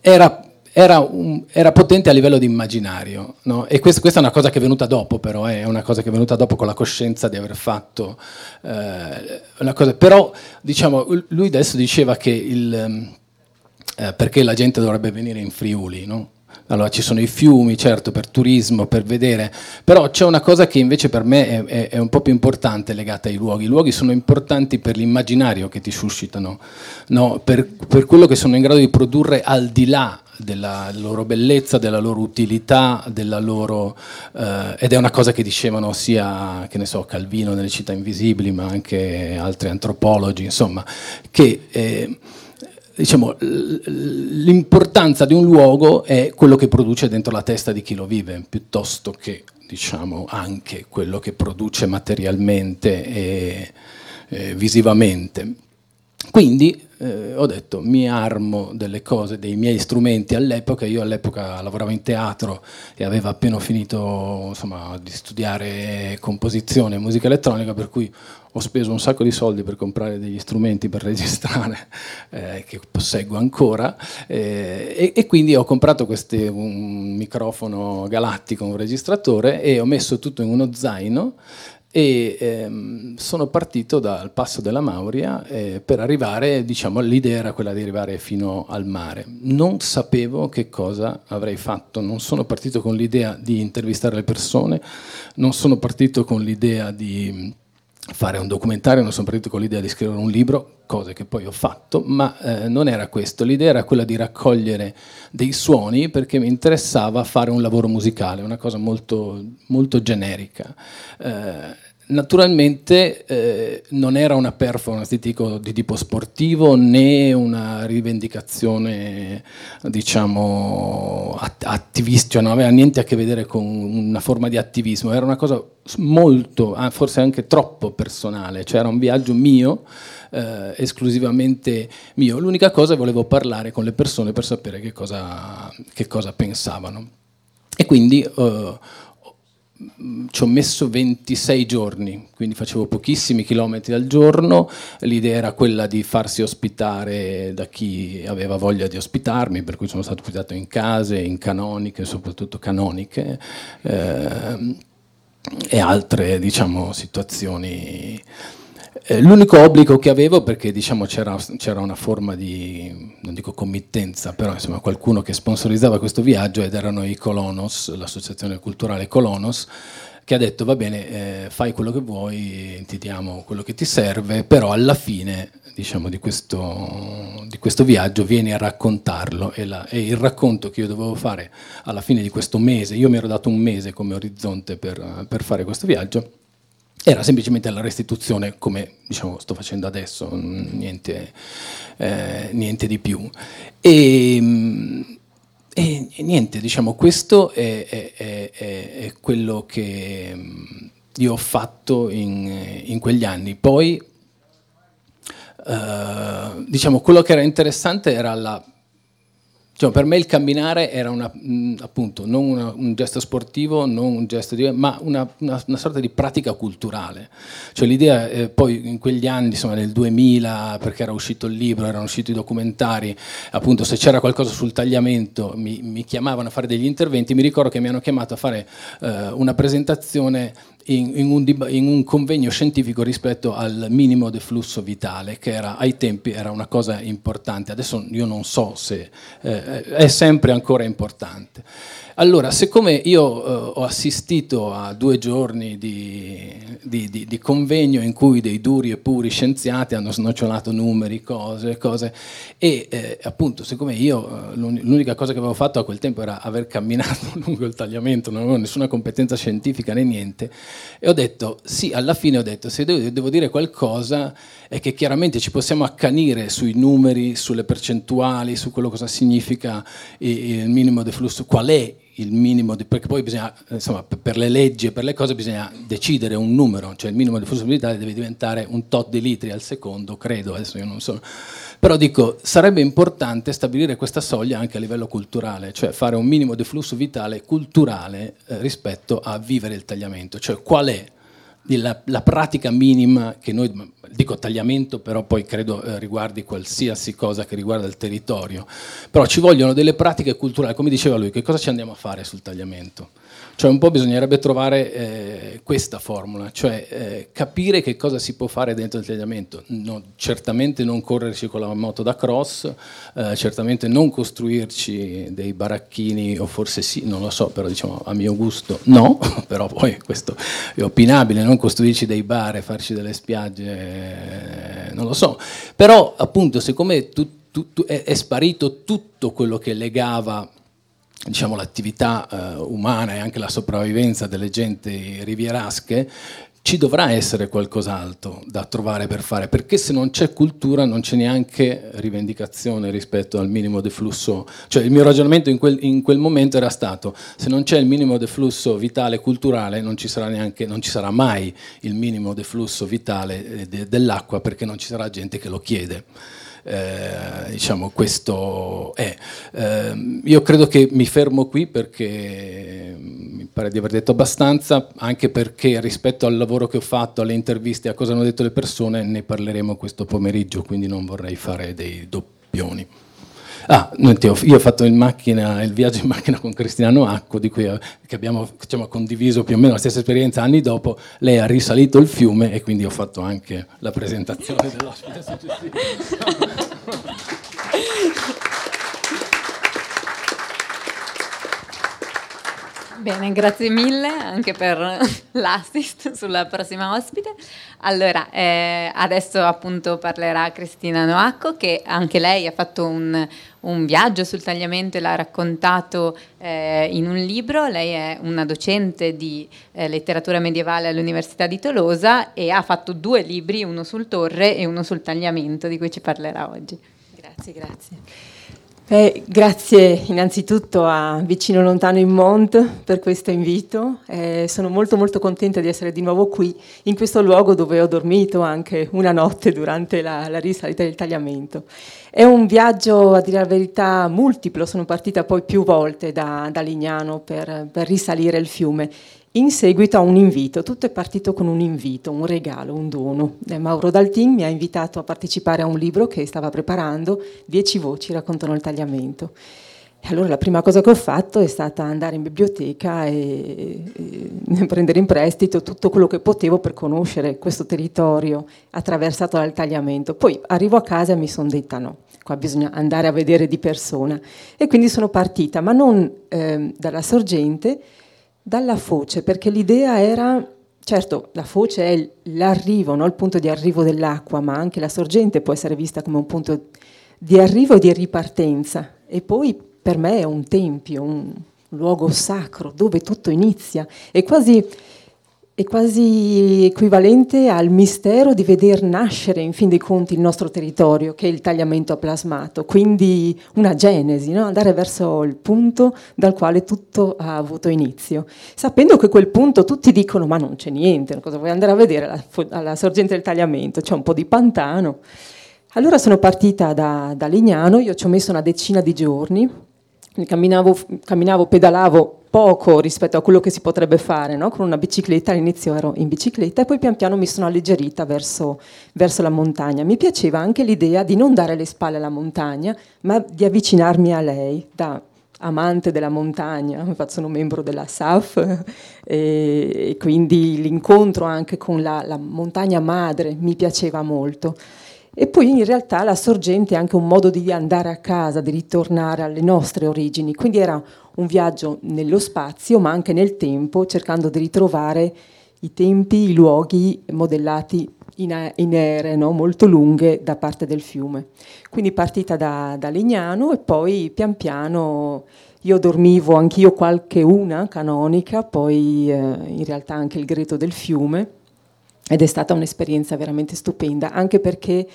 era... Era, un, era potente a livello di immaginario, no? E quest, questa è una cosa che è venuta dopo, però eh, è una cosa che è venuta dopo con la coscienza di aver fatto eh, una cosa, però, diciamo, lui adesso diceva che il, eh, perché la gente dovrebbe venire in Friuli, no? Allora ci sono i fiumi, certo, per turismo, per vedere, però c'è una cosa che invece per me è, è, è un po' più importante legata ai luoghi. I luoghi sono importanti per l'immaginario che ti suscitano, no? Per, per quello che sono in grado di produrre al di là della loro bellezza, della loro utilità, della loro eh, ed è una cosa che dicevano sia, che ne so, Calvino nelle Città Invisibili, ma anche altri antropologi, insomma, che eh, diciamo, l'importanza di un luogo è quello che produce dentro la testa di chi lo vive, piuttosto che, diciamo, anche quello che produce materialmente e eh, visivamente. Quindi eh, ho detto, mi armo delle cose, dei miei strumenti all'epoca. Io all'epoca lavoravo in teatro e avevo appena finito, insomma, di studiare composizione e musica elettronica, per cui ho speso un sacco di soldi per comprare degli strumenti per registrare, eh, che posseggo ancora, eh, e, e quindi ho comprato queste, un microfono galattico, un registratore, e ho messo tutto in uno zaino. E ehm, sono partito dal Passo della Mauria eh, per arrivare, diciamo, l'idea era quella di arrivare fino al mare. Non sapevo che cosa avrei fatto, non sono partito con l'idea di intervistare le persone, non sono partito con l'idea di fare un documentario, non sono partito con l'idea di scrivere un libro, cose che poi ho fatto, ma eh, non era questo. L'idea era quella di raccogliere dei suoni, perché mi interessava fare un lavoro musicale, una cosa molto, molto generica. Eh, naturalmente eh, non era una performance di tipo, di tipo sportivo, né una rivendicazione, diciamo, att- attivistica, non aveva niente a che vedere con una forma di attivismo, era una cosa molto, forse anche troppo personale, cioè era un viaggio mio, eh, esclusivamente mio. L'unica cosa, volevo parlare con le persone per sapere che cosa, che cosa pensavano. E quindi eh, ci ho messo ventisei giorni, quindi facevo pochissimi chilometri al giorno. L'idea era quella di farsi ospitare da chi aveva voglia di ospitarmi, per cui sono stato ospitato in case, in canoniche, soprattutto canoniche, eh, e altre, diciamo, situazioni. Eh, l'unico obbligo che avevo, perché diciamo c'era, c'era una forma di, non dico committenza, però insomma qualcuno che sponsorizzava questo viaggio, ed erano i Colonos, l'associazione culturale Colonos, che ha detto va bene, eh, fai quello che vuoi, ti diamo quello che ti serve, però alla fine, diciamo, di questo, di questo viaggio vieni a raccontarlo. E, la, e il racconto che io dovevo fare alla fine di questo mese, io mi ero dato un mese come orizzonte per, per fare questo viaggio, era semplicemente la restituzione, come diciamo sto facendo adesso, niente, eh, niente di più. E, e niente, diciamo, questo è, è, è, è quello che io ho fatto in, in quegli anni. Poi, eh, diciamo, quello che era interessante era la... Cioè, per me il camminare era una, appunto, non una, un gesto sportivo, non un gesto di, ma una, una, una sorta di pratica culturale. Cioè, l'idea, eh, poi in quegli anni, insomma, nel duemila, perché era uscito il libro, erano usciti i documentari, appunto, se c'era qualcosa sul tagliamento mi, mi chiamavano a fare degli interventi. Mi ricordo che mi hanno chiamato a fare eh, una presentazione in, in, un dib- in un convegno scientifico rispetto al minimo deflusso vitale, che era, ai tempi era una cosa importante. Adesso io non so se eh, è sempre ancora importante. Allora, siccome io eh, ho assistito a due giorni di, di, di, di convegno in cui dei duri e puri scienziati hanno snocciolato numeri, cose, cose, e eh, appunto, siccome io l'unica cosa che avevo fatto a quel tempo era aver camminato lungo il tagliamento, non avevo nessuna competenza scientifica né niente, e ho detto sì, alla fine ho detto se devo, devo dire qualcosa è che chiaramente ci possiamo accanire sui numeri, sulle percentuali, su quello cosa significa il minimo deflusso, qual è il minimo, perché poi bisogna, insomma, per le leggi e per le cose bisogna decidere un numero, cioè il minimo di flusso vitale deve diventare un tot di litri al secondo, credo, adesso io non so, però dico, sarebbe importante stabilire questa soglia anche a livello culturale, cioè fare un minimo di flusso vitale culturale eh, rispetto a vivere il tagliamento, cioè qual è la, la pratica minima che noi, dico tagliamento, però poi credo eh, riguardi qualsiasi cosa che riguarda il territorio, però ci vogliono delle pratiche culturali, come diceva lui, che cosa ci andiamo a fare sul tagliamento? Cioè un po' bisognerebbe trovare eh, questa formula, cioè eh, capire che cosa si può fare dentro il tagliamento, no, certamente non correrci con la moto da cross, eh, certamente non costruirci dei baracchini, o forse sì, non lo so, però diciamo a mio gusto no, però poi questo è opinabile, non costruirci dei bar e farci delle spiagge, non lo so, però appunto siccome tu, tu, tu, è, è sparito tutto quello che legava, diciamo, l'attività eh, umana e anche la sopravvivenza delle genti rivierasche, ci dovrà essere qualcos'altro da trovare per fare, perché se non c'è cultura non c'è neanche rivendicazione rispetto al minimo deflusso. Cioè il mio ragionamento in quel, in quel momento era stato, se non c'è il minimo deflusso vitale culturale non ci sarà neanche, non ci sarà mai il minimo deflusso vitale de, dell'acqua, perché non ci sarà gente che lo chiede. Eh, diciamo, questo è eh, io credo che mi fermo qui, perché mi pare di aver detto abbastanza, anche perché rispetto al lavoro che ho fatto, alle interviste, a cosa hanno detto le persone, ne parleremo questo pomeriggio, quindi non vorrei fare dei doppioni. Ah, io ho fatto in macchina, il viaggio in macchina con Cristina Noacco, di cui che abbiamo, diciamo, condiviso più o meno la stessa esperienza anni dopo. Lei ha risalito il fiume e quindi ho fatto anche la presentazione dell'ospite successivo. Bene, grazie mille anche per l'assist sulla prossima ospite. Allora, eh, adesso appunto parlerà Cristina Noacco, che anche lei ha fatto un, un viaggio sul tagliamento e l'ha raccontato eh, in un libro. Lei è una docente di eh, letteratura medievale all'Università di Tolosa e ha fatto due libri, uno sul Torre e uno sul tagliamento, di cui ci parlerà oggi. Grazie, grazie. Eh, grazie innanzitutto a Vicino Lontano in Mont per questo invito, eh, sono molto molto contenta di essere di nuovo qui in questo luogo dove ho dormito anche una notte durante la, la risalita del tagliamento. È un viaggio a dire la verità multiplo, sono partita poi più volte da, da Lignano per, per risalire il fiume. In seguito a un invito, tutto è partito con un invito, un regalo, un dono. Eh, Mauro Daltin mi ha invitato a partecipare a un libro che stava preparando, Dieci voci raccontano il tagliamento. E allora la prima cosa che ho fatto è stata andare in biblioteca e, e prendere in prestito tutto quello che potevo per conoscere questo territorio attraversato dal tagliamento. Poi arrivo a casa e mi sono detta no. Qua bisogna andare a vedere di persona. E quindi sono partita, ma non eh, dalla sorgente, dalla foce, perché l'idea era, certo, la foce è l'arrivo, no? Il punto di arrivo dell'acqua, ma anche la sorgente può essere vista come un punto di arrivo e di ripartenza. E poi per me è un tempio, un luogo sacro dove tutto inizia. È quasi, è quasi equivalente al mistero di veder nascere, in fin dei conti, il nostro territorio, che il tagliamento ha plasmato. Quindi una genesi, no? Andare verso il punto dal quale tutto ha avuto inizio. Sapendo che quel punto tutti dicono, ma non c'è niente, cosa vuoi andare a vedere alla, alla sorgente del tagliamento? C'è un po' di pantano. Allora sono partita da, da Legnano, io ci ho messo una decina di giorni, camminavo, camminavo pedalavo, poco rispetto a quello che si potrebbe fare, no? Con una bicicletta, all'inizio ero in bicicletta e poi pian piano mi sono alleggerita verso, verso la montagna. Mi piaceva anche l'idea di non dare le spalle alla montagna, ma di avvicinarmi a lei, da amante della montagna, infatti sono membro della S A F e, e quindi l'incontro anche con la, la montagna madre mi piaceva molto. E poi in realtà la sorgente è anche un modo di andare a casa, di ritornare alle nostre origini, quindi era un viaggio nello spazio ma anche nel tempo, cercando di ritrovare i tempi, i luoghi modellati in, in ere, no? Molto lunghe da parte del fiume. Quindi partita da, da Legnano e poi pian piano io dormivo anch'io qualche una canonica, poi eh, in realtà anche il greto del fiume. Ed è stata un'esperienza veramente stupenda, anche perché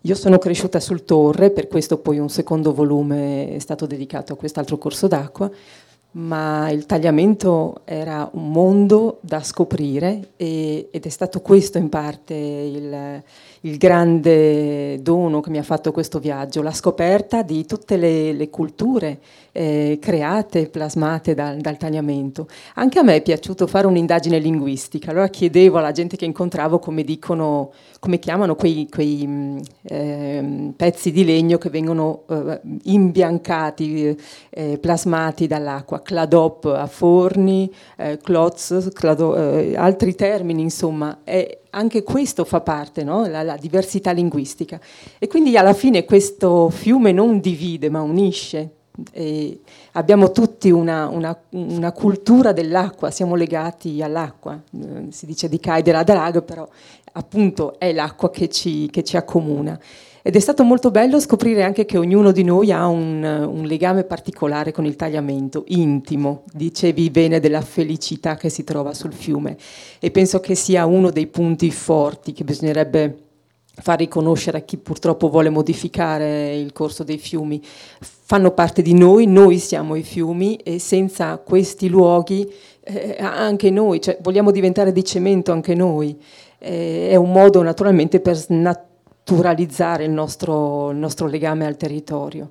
io sono cresciuta sul Torre, per questo poi un secondo volume è stato dedicato a quest'altro corso d'acqua, ma il tagliamento era un mondo da scoprire e, ed è stato questo in parte il, il grande dono che mi ha fatto questo viaggio, la scoperta di tutte le, le culture eh, create, plasmate dal, dal tagliamento. Anche a me è piaciuto fare un'indagine linguistica, allora chiedevo alla gente che incontravo come dicono, come chiamano quei, quei eh, pezzi di legno che vengono eh, imbiancati, eh, plasmati dall'acqua. Cladop a forni, eh, clots, clado, eh, altri termini, insomma, eh, anche questo fa parte, no? la, la diversità linguistica. E quindi alla fine questo fiume non divide ma unisce. E abbiamo tutti una, una, una cultura dell'acqua, siamo legati all'acqua, eh, si dice di Caidera ad Arag, però appunto è l'acqua che ci, che ci accomuna. Ed è stato molto bello scoprire anche che ognuno di noi ha un, un legame particolare con il tagliamento, intimo. Dicevi bene della felicità che si trova sul fiume e penso che sia uno dei punti forti che bisognerebbe far riconoscere a chi purtroppo vuole modificare il corso dei fiumi. Fanno parte di noi, noi siamo i fiumi e senza questi luoghi eh, anche noi, cioè vogliamo diventare di cemento anche noi. Eh, è un modo naturalmente per snaturare naturalizzare il nostro, il nostro legame al territorio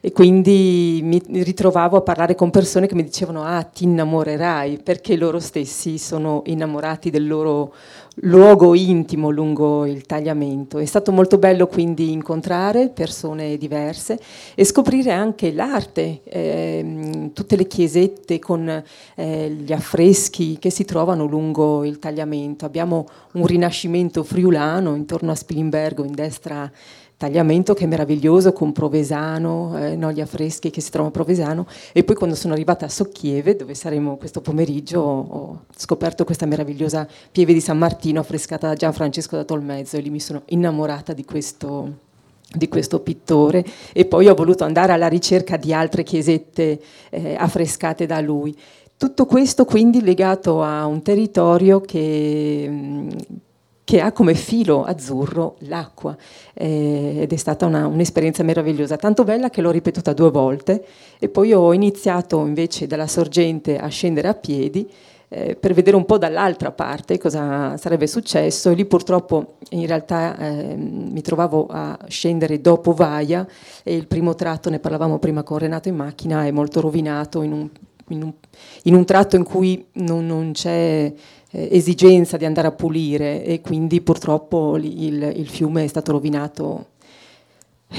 e quindi mi ritrovavo a parlare con persone che mi dicevano ah ti innamorerai, perché loro stessi sono innamorati del loro luogo intimo lungo il tagliamento. È stato molto bello quindi incontrare persone diverse e scoprire anche l'arte, eh, tutte le chiesette con eh, gli affreschi che si trovano lungo il tagliamento. Abbiamo un rinascimento friulano intorno a Spilimbergo, in destra tagliamento, che è meraviglioso, con Provesano, eh, no, gli affreschi che si trovano a Provesano. E poi quando sono arrivata a Socchieve, dove saremo questo pomeriggio, ho scoperto questa meravigliosa pieve di San Martino affrescata da Gianfrancesco da Tolmezzo e lì mi sono innamorata di questo, di questo pittore. E poi ho voluto andare alla ricerca di altre chiesette eh, affrescate da lui. Tutto questo quindi legato a un territorio che... Mh, che ha come filo azzurro l'acqua, eh, ed è stata una, un'esperienza meravigliosa, tanto bella che l'ho ripetuta due volte e poi ho iniziato invece dalla sorgente a scendere a piedi eh, per vedere un po' dall'altra parte cosa sarebbe successo, e lì purtroppo in realtà eh, mi trovavo a scendere dopo Vaia e il primo tratto, ne parlavamo prima con Renato in macchina, è molto rovinato in un, in un, in un tratto in cui non, non c'è esigenza di andare a pulire, e quindi purtroppo il, il fiume è stato rovinato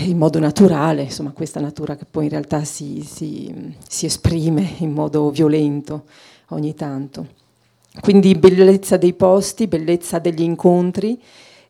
in modo naturale, insomma questa natura che poi in realtà si, si, si esprime in modo violento ogni tanto. Quindi bellezza dei posti, bellezza degli incontri,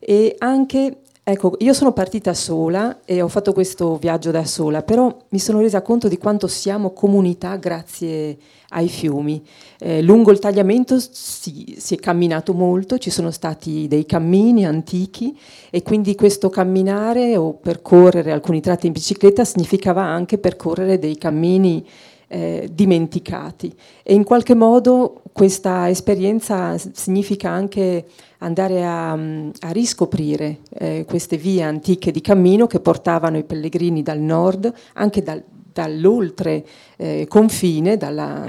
e anche, ecco, io sono partita sola e ho fatto questo viaggio da sola, però mi sono resa conto di quanto siamo comunità grazie ai fiumi. Eh, lungo il tagliamento si, si è camminato molto, ci sono stati dei cammini antichi e quindi questo camminare o percorrere alcuni tratti in bicicletta significava anche percorrere dei cammini eh, dimenticati, e in qualche modo questa esperienza significa anche andare a, a riscoprire eh, queste vie antiche di cammino che portavano i pellegrini dal nord, anche dal dall'oltre eh, confine, dalla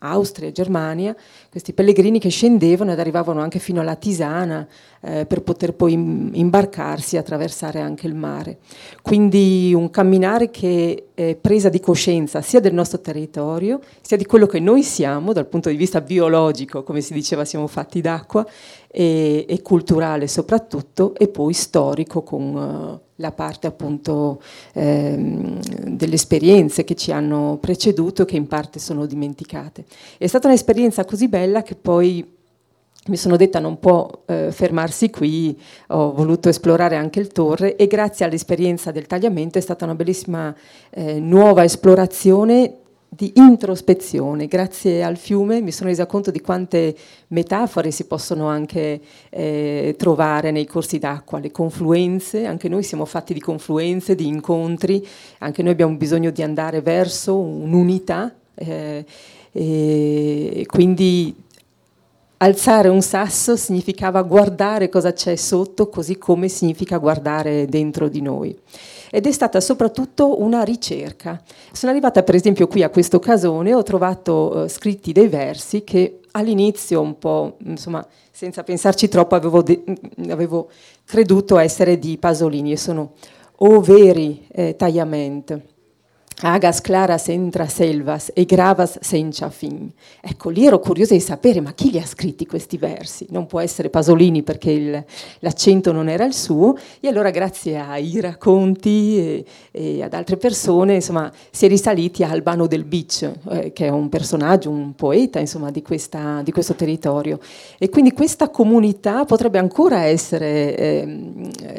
Austria e Germania, questi pellegrini che scendevano ed arrivavano anche fino alla Tisana eh, per poter poi imbarcarsi e attraversare anche il mare. Quindi un camminare che è presa di coscienza sia del nostro territorio, sia di quello che noi siamo dal punto di vista biologico, come si diceva siamo fatti d'acqua, e, e culturale soprattutto, e poi storico con... Uh, la parte appunto ehm, delle esperienze che ci hanno preceduto e che in parte sono dimenticate. È stata un'esperienza così bella che poi mi sono detta non può eh, fermarsi qui, ho voluto esplorare anche il Torre, e grazie all'esperienza del tagliamento è stata una bellissima eh, nuova esplorazione di introspezione. Grazie al fiume mi sono resa conto di quante metafore si possono anche eh, trovare nei corsi d'acqua, le confluenze, anche noi siamo fatti di confluenze, di incontri, anche noi abbiamo bisogno di andare verso un'unità eh, e quindi alzare un sasso significava guardare cosa c'è sotto, così come significa guardare dentro di noi. Ed è stata soprattutto una ricerca. Sono arrivata per esempio qui a questo casone, ho trovato eh, scritti dei versi che all'inizio un po', insomma, senza pensarci troppo, avevo, de- avevo creduto essere di Pasolini, e sono «O veri eh, tagliament, agas claras entra selvas e gravas senza fin». Ecco, lì ero curiosa di sapere, ma chi li ha scritti questi versi? Non può essere Pasolini perché il, l'accento non era il suo, e allora grazie ai racconti e, e ad altre persone, insomma, si è risaliti a Albano del Biccio, eh, che è un personaggio, un poeta, insomma, di, questa, di questo territorio. E quindi questa comunità potrebbe ancora essere eh,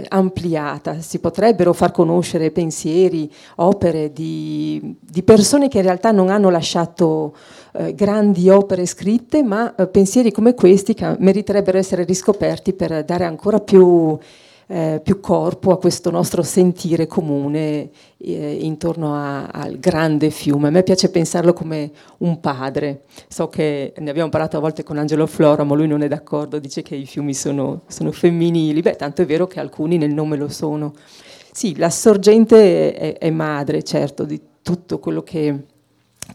ampliata, si potrebbero far conoscere pensieri, opere di di persone che in realtà non hanno lasciato eh, grandi opere scritte, ma eh, pensieri come questi che meriterebbero essere riscoperti per dare ancora più, eh, più corpo a questo nostro sentire comune eh, intorno a, al grande fiume. A me piace pensarlo come un padre. So che ne abbiamo parlato a volte con Angelo Floramo, lui non è d'accordo, dice che i fiumi sono, sono femminili. Beh, tanto è vero che alcuni nel nome lo sono. Sì, la sorgente è, è madre, certo, di tutto quello che,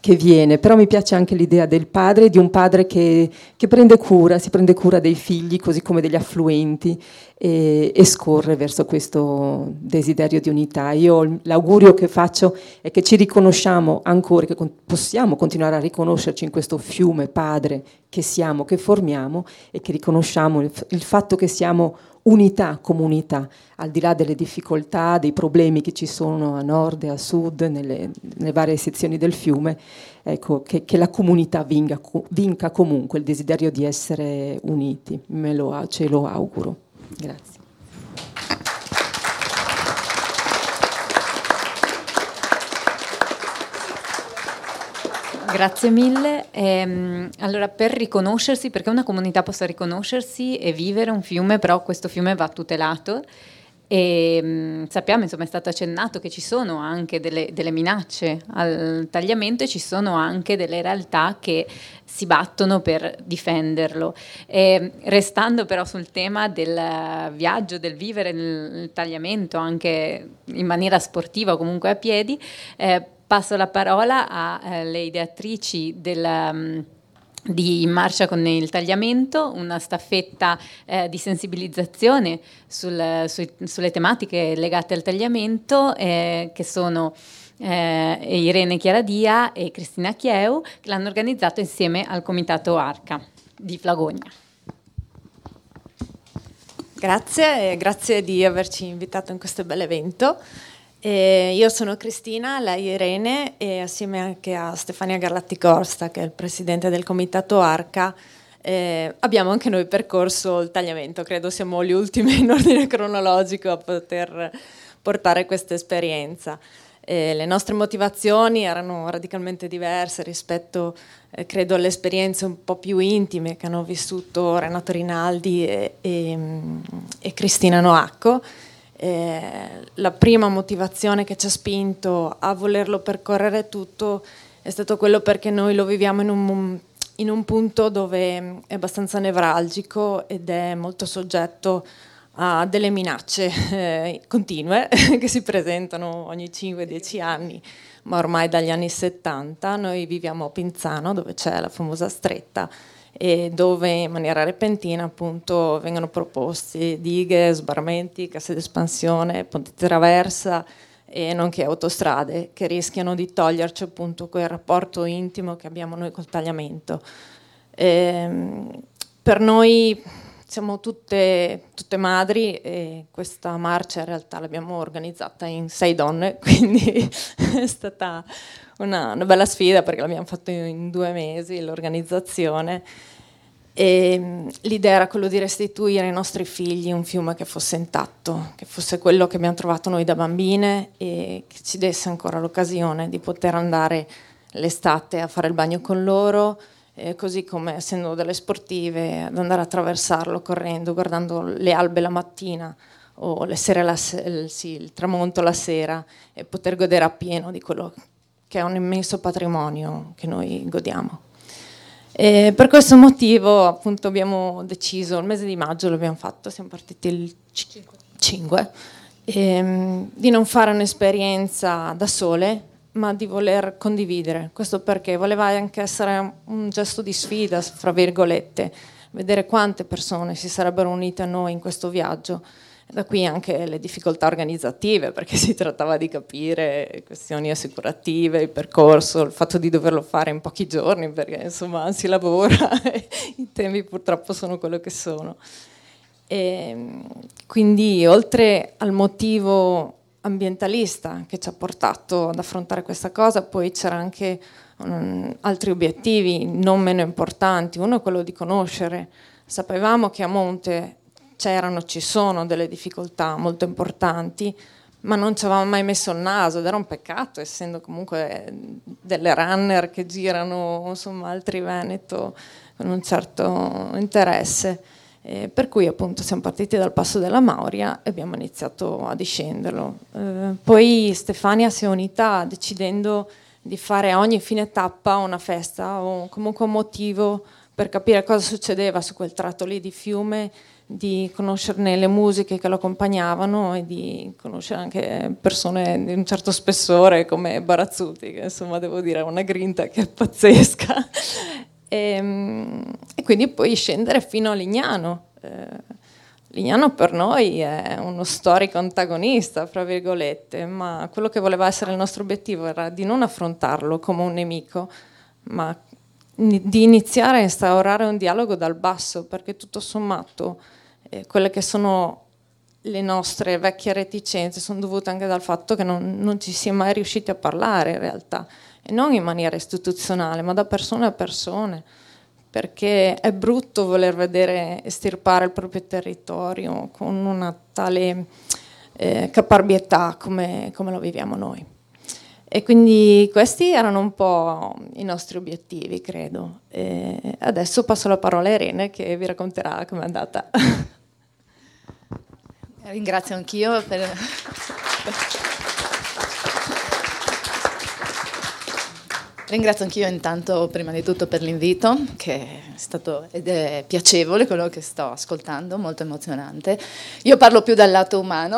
che viene, però mi piace anche l'idea del padre, di un padre che, che prende cura, si prende cura dei figli, così come degli affluenti, e, e scorre verso questo desiderio di unità. Io l'augurio che faccio è che ci riconosciamo ancora, che con, possiamo continuare a riconoscerci in questo fiume padre che siamo, che formiamo, e che riconosciamo il, il fatto che siamo unità, comunità, al di là delle difficoltà, dei problemi che ci sono a nord e a sud, nelle, nelle varie sezioni del fiume, ecco, che, che la comunità vinga, vinca comunque il desiderio di essere uniti. Me lo, ce lo auguro. Grazie. Grazie mille. Ehm, allora, per riconoscersi, perché una comunità possa riconoscersi e vivere un fiume, però questo fiume va tutelato, E mh, sappiamo, insomma, è stato accennato che ci sono anche delle, delle minacce al tagliamento e ci sono anche delle realtà che si battono per difenderlo. E, restando però sul tema del viaggio, del vivere nel tagliamento anche in maniera sportiva o comunque a piedi, eh, passo la parola alle eh, ideatrici della... Mh, di In Marcia con il Tagliamento, una staffetta eh, di sensibilizzazione sul, su, sulle tematiche legate al tagliamento, eh, che sono eh, Irene Chiaradia e Cristina Chieu, che l'hanno organizzato insieme al Comitato Arca di Flagogna. Grazie, eh, grazie di averci invitato in questo bel evento. Eh, io sono Cristina, lei Irene, e assieme anche a Stefania Garlatti Corsta, che è il presidente del Comitato Arca, eh, abbiamo anche noi percorso il tagliamento. Credo siamo gli ultimi in ordine cronologico a poter portare questa esperienza. Eh, le nostre motivazioni erano radicalmente diverse rispetto, eh, credo, alle esperienze un po' più intime che hanno vissuto Renato Rinaldi e, e, e Cristina Noacco. Eh, la prima motivazione che ci ha spinto a volerlo percorrere tutto è stato quello perché noi lo viviamo in un, in un punto dove è abbastanza nevralgico ed è molto soggetto a delle minacce eh, continue che si presentano ogni cinque dieci anni, ma ormai dagli anni settanta. Noi viviamo a Pinzano, dove c'è la famosa stretta, e dove in maniera repentina appunto vengono proposti dighe, sbarramenti, casse d'espansione, ponti traversa e nonché autostrade, che rischiano di toglierci appunto quel rapporto intimo che abbiamo noi col tagliamento. Ehm, per noi siamo tutte, tutte madri, e questa marcia in realtà l'abbiamo organizzata in sei donne, quindi è stata Una, una bella sfida, perché l'abbiamo fatto in due mesi l'organizzazione, e l'idea era quello di restituire ai nostri figli un fiume che fosse intatto, che fosse quello che abbiamo trovato noi da bambine e che ci desse ancora l'occasione di poter andare l'estate a fare il bagno con loro, eh, così come, essendo delle sportive, ad andare a attraversarlo correndo, guardando le albe la mattina o le sere la se- sì, il tramonto la sera, e poter godere appieno di quello che è un immenso patrimonio che noi godiamo. E per questo motivo appunto abbiamo deciso, il mese di maggio l'abbiamo fatto, siamo partiti il cinque, ehm, di non fare un'esperienza da sole, ma di voler condividere. Questo perché voleva anche essere un gesto di sfida, fra virgolette, vedere quante persone si sarebbero unite a noi in questo viaggio. Da qui anche le difficoltà organizzative, perché si trattava di capire questioni assicurative, il percorso, il fatto di doverlo fare in pochi giorni, perché insomma si lavora e i tempi purtroppo sono quello che sono. E quindi, oltre al motivo ambientalista che ci ha portato ad affrontare questa cosa, poi c'era anche um, altri obiettivi non meno importanti. Uno è quello di conoscere. Sapevamo che a monte c'erano, ci sono delle difficoltà molto importanti, ma non ci avevamo mai messo il naso, ed era un peccato, essendo comunque delle runner che girano, insomma, altri Veneto con un certo interesse. Eh, per cui appunto siamo partiti dal Passo della Mauria e abbiamo iniziato a discenderlo. Eh, poi Stefania si è unita decidendo di fare a ogni fine tappa una festa o comunque un motivo per capire cosa succedeva su quel tratto lì di fiume, di conoscerne le musiche che lo accompagnavano e di conoscere anche persone di un certo spessore come Barazzutti, che insomma devo dire ha una grinta che è pazzesca, e, e quindi poi scendere fino a Lignano. Eh, Lignano per noi è uno storico antagonista, fra virgolette, ma quello che voleva essere il nostro obiettivo era di non affrontarlo come un nemico, ma di iniziare a instaurare un dialogo dal basso, perché tutto sommato eh, quelle che sono le nostre vecchie reticenze sono dovute anche dal fatto che non, non ci si è mai riusciti a parlare in realtà, e non in maniera istituzionale, ma da persone a persone, perché è brutto voler vedere estirpare il proprio territorio con una tale eh, caparbietà come, come lo viviamo noi. E quindi questi erano un po' i nostri obiettivi, credo. E adesso passo la parola a Irene, che vi racconterà com'è andata. Ringrazio anch'io per... Ringrazio anch'io intanto prima di tutto per l'invito, che è stato ed è piacevole quello che sto ascoltando, molto emozionante. Io parlo più dal lato umano,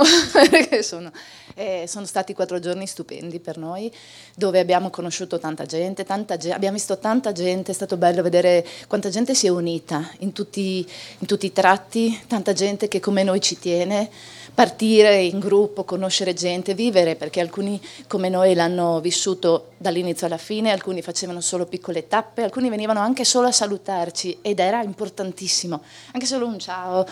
perché sono, eh, sono stati quattro giorni stupendi per noi, dove abbiamo conosciuto tanta gente, tanta ge- abbiamo visto tanta gente, è stato bello vedere quanta gente si è unita in tutti, in tutti i tratti, tanta gente che come noi ci tiene, partire in gruppo, conoscere gente, vivere, perché alcuni come noi l'hanno vissuto dall'inizio alla fine, alcuni facevano solo piccole tappe, alcuni venivano anche solo a salutarci ed era importantissimo, anche solo un ciao,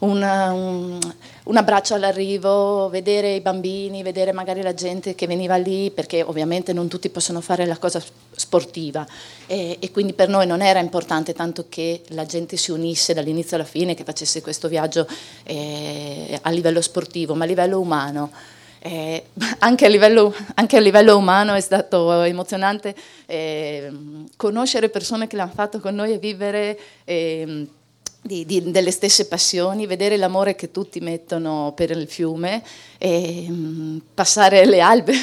una, un, un abbraccio all'arrivo, vedere i bambini, vedere magari la gente che veniva lì, perché ovviamente non tutti possono fare la cosa sportiva e, e quindi per noi non era importante tanto che la gente si unisse dall'inizio alla fine, che facesse questo viaggio eh, a livello sportivo, ma a livello umano. Eh, anche, a livello, anche a livello umano è stato emozionante eh, conoscere persone che l'hanno fatto con noi e vivere eh, di, di, delle stesse passioni, vedere l'amore che tutti mettono per il fiume, e, mh, passare le albe,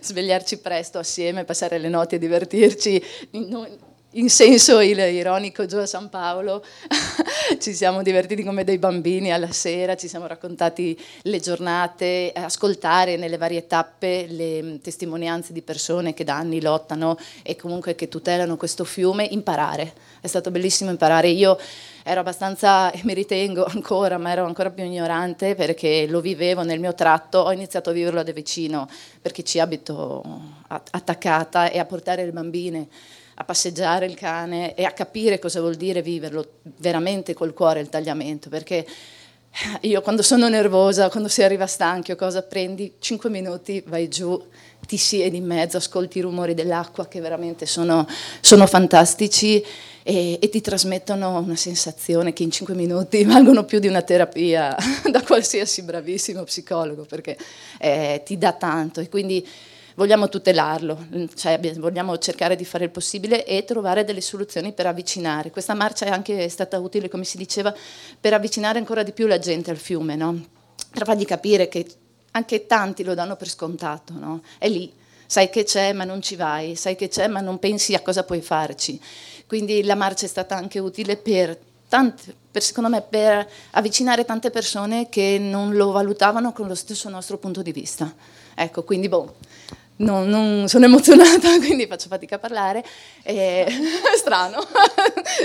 svegliarci presto assieme, passare le notti e divertirci. In, in senso ironico, giù a San Paolo ci siamo divertiti come dei bambini alla sera, ci siamo raccontati le giornate, ascoltare nelle varie tappe le testimonianze di persone che da anni lottano e comunque che tutelano questo fiume, imparare. È stato bellissimo imparare. Io ero abbastanza, mi ritengo ancora, ma ero ancora più ignorante perché lo vivevo nel mio tratto, ho iniziato a viverlo da vicino perché ci abito attaccata e a portare le bambine a passeggiare il cane e a capire cosa vuol dire viverlo veramente col cuore il tagliamento, perché io quando sono nervosa, quando si arriva stanchi o cosa, prendi cinque minuti, vai giù, ti siedi in mezzo, ascolti i rumori dell'acqua che veramente sono, sono fantastici e, e ti trasmettono una sensazione che in cinque minuti valgono più di una terapia da qualsiasi bravissimo psicologo, perché eh, ti dà tanto e quindi vogliamo tutelarlo, cioè vogliamo cercare di fare il possibile e trovare delle soluzioni per avvicinare. Questa marcia è anche stata utile, come si diceva, per avvicinare ancora di più la gente al fiume, no? Per fargli capire che anche tanti lo danno per scontato, no? È lì, sai che c'è ma non ci vai, sai che c'è ma non pensi a cosa puoi farci. Quindi la marcia è stata anche utile per tante, per, secondo me, per avvicinare tante persone che non lo valutavano con lo stesso nostro punto di vista. Ecco, quindi boh. Non, non sono emozionata, quindi faccio fatica a parlare, e... strano,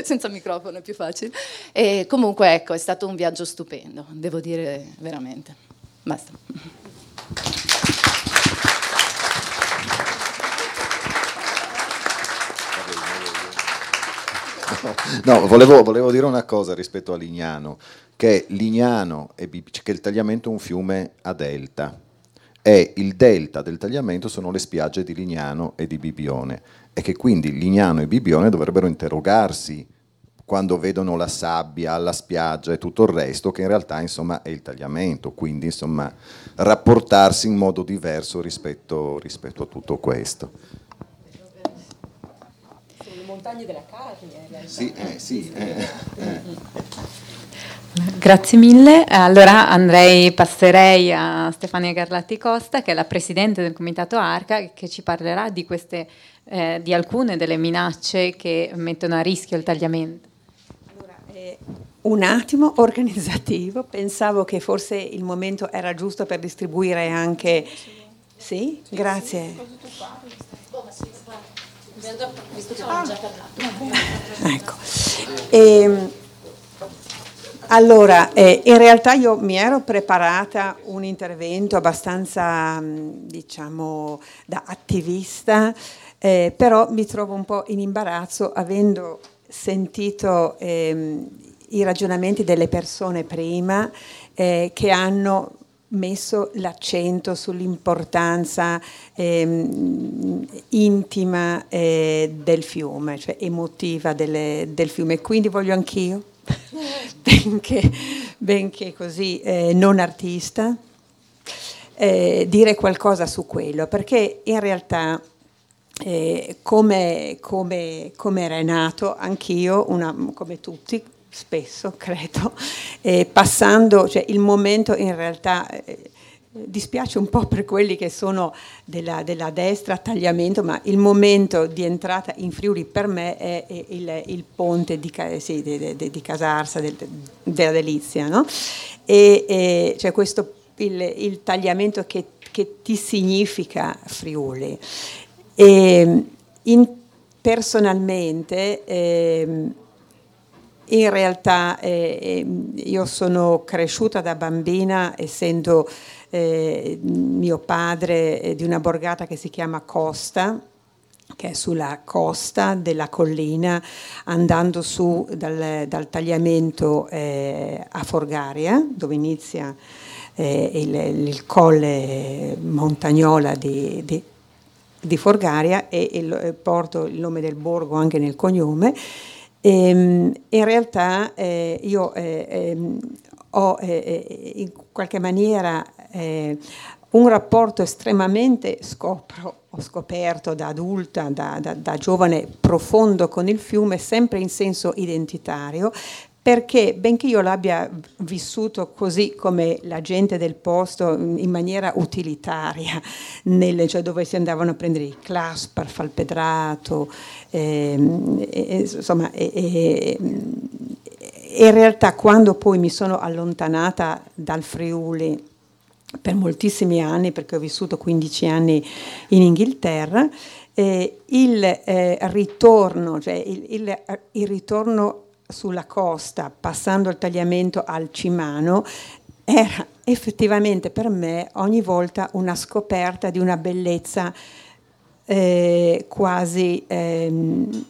senza microfono è più facile, e comunque ecco, è stato un viaggio stupendo, devo dire veramente, basta. No, volevo, volevo dire una cosa rispetto a Lignano, che Lignano e che il tagliamento è un fiume a delta, e il delta del tagliamento sono le spiagge di Lignano e di Bibione, e che quindi Lignano e Bibione dovrebbero interrogarsi quando vedono la sabbia, la spiaggia e tutto il resto, che in realtà insomma è il tagliamento, quindi insomma rapportarsi in modo diverso rispetto, rispetto a tutto questo. Sono le montagne della carne. Sì, eh, sì. Eh, eh. Grazie mille, allora andrei, passerei a Stefania Garlatti Costa, che è la Presidente del Comitato Arca, che ci parlerà di, queste, eh, di alcune delle minacce che mettono a rischio il tagliamento. Allora, eh, un attimo organizzativo, pensavo che forse il momento era giusto per distribuire anche... Sì? Grazie. Ah, ecco. E, Allora, eh, in realtà io mi ero preparata un intervento abbastanza, diciamo, da attivista, eh, però mi trovo un po' in imbarazzo avendo sentito eh, i ragionamenti delle persone prima eh, che hanno messo l'accento sull'importanza eh, intima eh, del fiume, cioè emotiva delle, del fiume, quindi voglio anch'io. Benché, benché così eh, non artista, eh, dire qualcosa su quello, perché in realtà eh, come, come, come Renato anch'io, una, come tutti spesso, credo, eh, passando, cioè il momento in realtà eh, dispiace un po' per quelli che sono della, della destra, tagliamento, ma il momento di entrata in Friuli per me è il, il ponte di, sì, di, di, di Casarsa, del, della delizia, no? E, e cioè questo il, il tagliamento che, che ti significa Friuli. E, in, personalmente eh, in realtà eh, io sono cresciuta da bambina essendo eh, mio padre eh, di una borgata che si chiama Costa, che è sulla costa della collina, andando su dal, dal tagliamento eh, a Forgaria, dove inizia eh, il, il colle montagnola di, di, di Forgaria, e, e porto il nome del borgo anche nel cognome. In realtà eh, io eh, eh, ho eh, in qualche maniera eh, un rapporto estremamente scopro, ho scoperto da adulta, da, da, da giovane, profondo con il fiume, sempre in senso identitario, perché benché io l'abbia vissuto così come la gente del posto, in maniera utilitaria, nel, cioè dove si andavano a prendere i clas per far il pedrato, eh, eh, insomma, eh, eh, in realtà quando poi mi sono allontanata dal Friuli per moltissimi anni, perché ho vissuto quindici anni in Inghilterra, eh, il eh, ritorno, cioè il, il, il ritorno sulla costa, passando il tagliamento al Cimano, era effettivamente per me ogni volta una scoperta di una bellezza eh, quasi, ehm,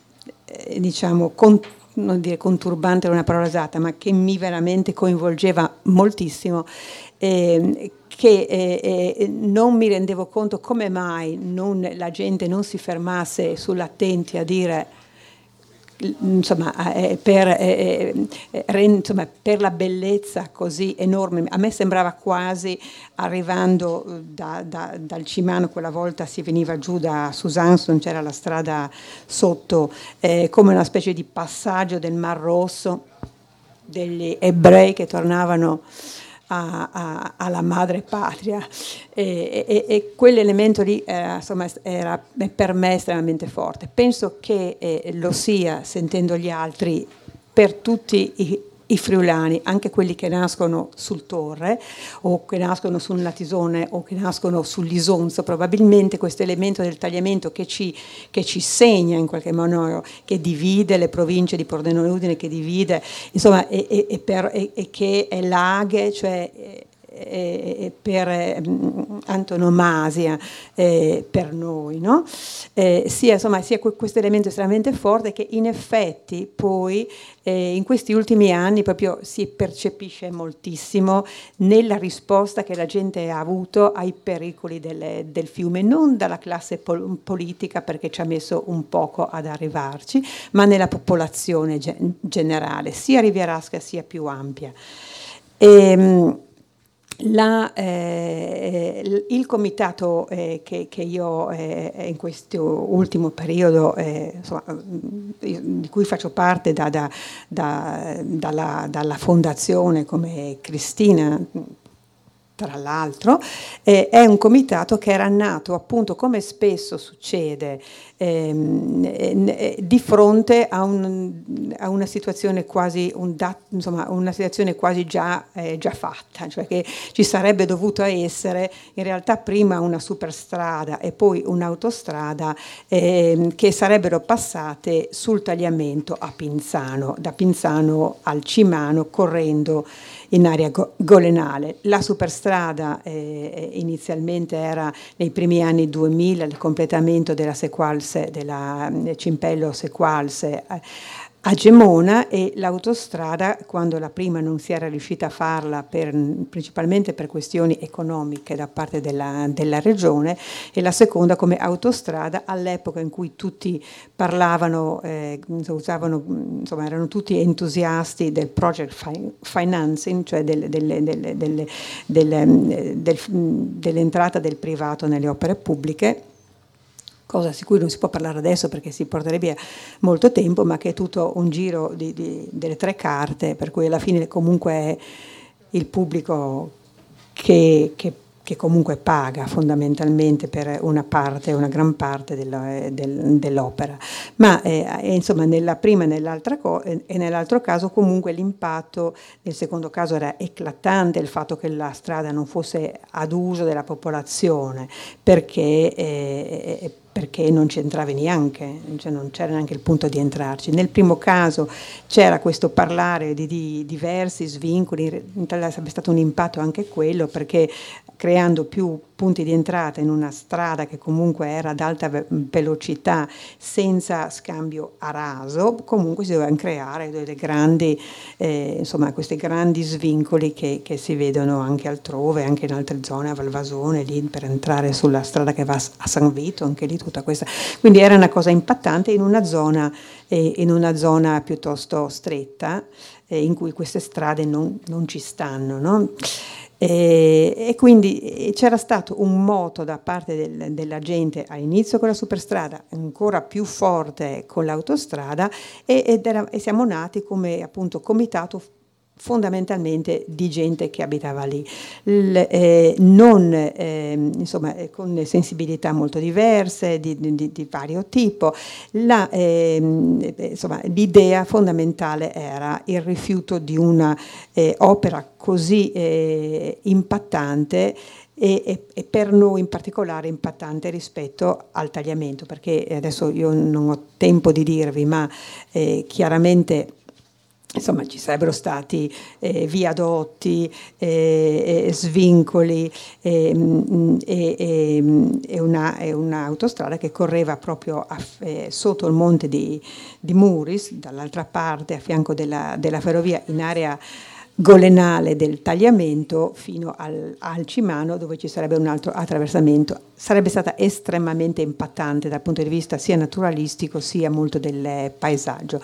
eh, diciamo, con, non dire conturbante è una parola usata, ma che mi veramente coinvolgeva moltissimo, eh, che eh, eh, non mi rendevo conto come mai non, la gente non si fermasse sull'attenti a dire Insomma, eh, per, eh, eh, insomma per la bellezza così enorme. A me sembrava quasi, arrivando da, da, dal Cimano, quella volta si veniva giù da Susanson, c'era la strada sotto, eh, come una specie di passaggio del Mar Rosso, degli ebrei che tornavano A, a, alla madre patria, e, e, e quell'elemento lì era, insomma, era per me estremamente forte. Penso che eh, lo sia, sentendo gli altri, per tutti i, i friulani, anche quelli che nascono sul Torre o che nascono sul Natisone o che nascono sull'Isonzo. Probabilmente questo elemento del tagliamento che ci, che ci segna in qualche modo, che divide le province di Pordenone e Udine, che divide, insomma, e, e, e, per, e, e che è laghe, cioè e, e per mh, antonomasia eh, per noi, no? Eh, sia, insomma, sia questo elemento estremamente forte che in effetti poi Eh, in questi ultimi anni proprio si percepisce moltissimo nella risposta che la gente ha avuto ai pericoli delle, del fiume, non dalla classe pol- politica, perché ci ha messo un poco ad arrivarci, ma nella popolazione gen- generale, sia rivierasca sia più ampia. E, la, eh, il comitato eh, che, che io eh, in questo ultimo periodo eh, insomma, di cui faccio parte da, da, da, dalla, dalla fondazione come Cristina, tra l'altro, eh, è un comitato che era nato appunto, come spesso succede, ehm, eh, di fronte a, un, a una situazione quasi un da, insomma, una situazione quasi già, eh, già fatta, cioè che ci sarebbe dovuto essere in realtà prima una superstrada e poi un'autostrada ehm, che sarebbero passate sul tagliamento a Pinzano, da Pinzano al Cimano, correndo in area go- golenale. La superstrada eh, inizialmente era nei primi anni duemila, il completamento della Sequalse, della Cimpello Sequalse a Gemona, e l'autostrada, quando la prima non si era riuscita a farla per, principalmente per questioni economiche da parte della, della regione, e la seconda come autostrada all'epoca in cui tutti parlavano, eh, usavano, insomma, erano tutti entusiasti del project fi- financing, cioè del, del, del, del, del, del, dell'entrata del privato nelle opere pubbliche. cosa su cui non si può parlare adesso perché si porterebbe via molto tempo, ma che è tutto un giro di, di, delle tre carte, per cui alla fine comunque è il pubblico che, che, che comunque paga fondamentalmente per una parte, una gran parte del, del, dell'opera. Ma eh, insomma nella prima e nell'altra co- e nell'altro caso comunque l'impatto, nel secondo caso era eclatante il fatto che la strada non fosse ad uso della popolazione, perché eh, perché non c'entravi neanche, cioè non c'era neanche il punto di entrarci. Nel primo caso c'era questo parlare di, di diversi svincoli, in realtà sarebbe stato un impatto anche quello, perché creando più punti di entrata in una strada che comunque era ad alta ve- velocità, senza scambio a raso, comunque si dovevano creare delle grandi, eh, insomma, questi grandi svincoli che, che si vedono anche altrove, anche in altre zone, a Valvasone, lì per entrare sulla strada che va a San Vito, anche lì tutta questa. Quindi era una cosa impattante in una zona, eh, in una zona piuttosto stretta, eh, in cui queste strade non, non ci stanno, no? E, e quindi c'era stato un moto da parte del, della gente all'inizio con la superstrada, ancora più forte con l'autostrada, e, ed era, e siamo nati come appunto comitato fondamentalmente di gente che abitava lì, L, eh, non eh, insomma con sensibilità molto diverse di, di, di vario tipo. La, eh, insomma, l'idea fondamentale era il rifiuto di una eh, opera così eh, impattante, e, e per noi in particolare impattante rispetto al tagliamento, perché adesso io non ho tempo di dirvi, ma eh, chiaramente insomma ci sarebbero stati eh, viadotti, eh, eh, svincoli eh, mh, e, e, e una e un'autostrada che correva proprio a, eh, sotto il monte di, di Muris, dall'altra parte a fianco della, della ferrovia, in area golenale del tagliamento, fino al, al Cimano, dove ci sarebbe un altro attraversamento. Sarebbe stata estremamente impattante dal punto di vista sia naturalistico sia molto del paesaggio.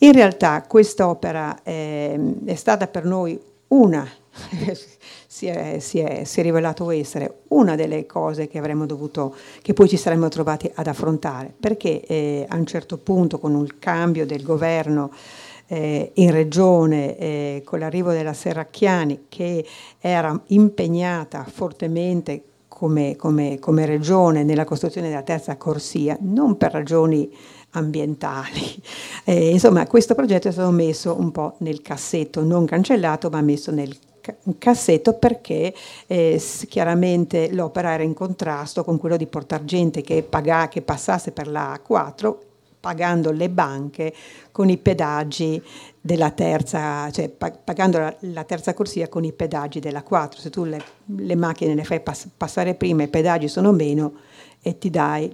In realtà quest'opera è, è stata per noi una, si, è, si, è, si è rivelato essere una delle cose che avremmo dovuto, che poi ci saremmo trovati ad affrontare, perché eh, a un certo punto con il cambio del governo eh, in regione, eh, con l'arrivo della Serracchiani, che era impegnata fortemente come, come, come regione nella costruzione della terza corsia, non per ragioni ambientali. Eh, insomma, questo progetto è stato messo un po' nel cassetto, non cancellato, ma messo nel ca- cassetto perché eh, chiaramente l'opera era in contrasto con quello di portare gente che, paga- che passasse per la A quattro, pagando le banche con i pedaggi della terza, cioè pagando la, la terza corsia con i pedaggi della quattro. Se tu le, le macchine le fai pass- passare prima, i pedaggi sono meno e ti dai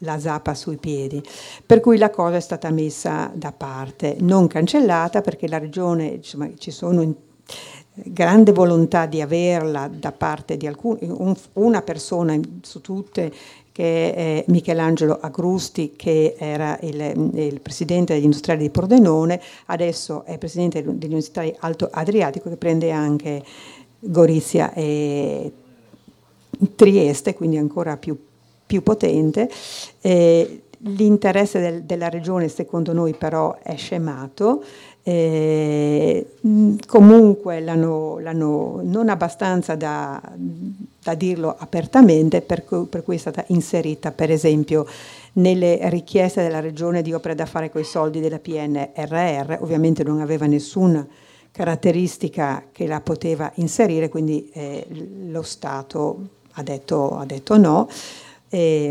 la zappa sui piedi, per cui la cosa è stata messa da parte, non cancellata, perché la regione, insomma, ci sono in, grande volontà di averla da parte di alcuni, un, una persona su tutte, che è Michelangelo Agrusti, che era il, il presidente degli industriali di Pordenone, adesso è presidente degli industriali Alto Adriatico, che prende anche Gorizia e Trieste, quindi ancora più più potente. Eh, l'interesse del, della regione secondo noi però è scemato, eh, comunque l'hanno, l'hanno non abbastanza da, da dirlo apertamente, per cui, per cui è stata inserita per esempio nelle richieste della regione di opere da fare coi soldi della P N R R, ovviamente non aveva nessuna caratteristica che la poteva inserire, quindi eh, lo Stato ha detto, ha detto no. Eh,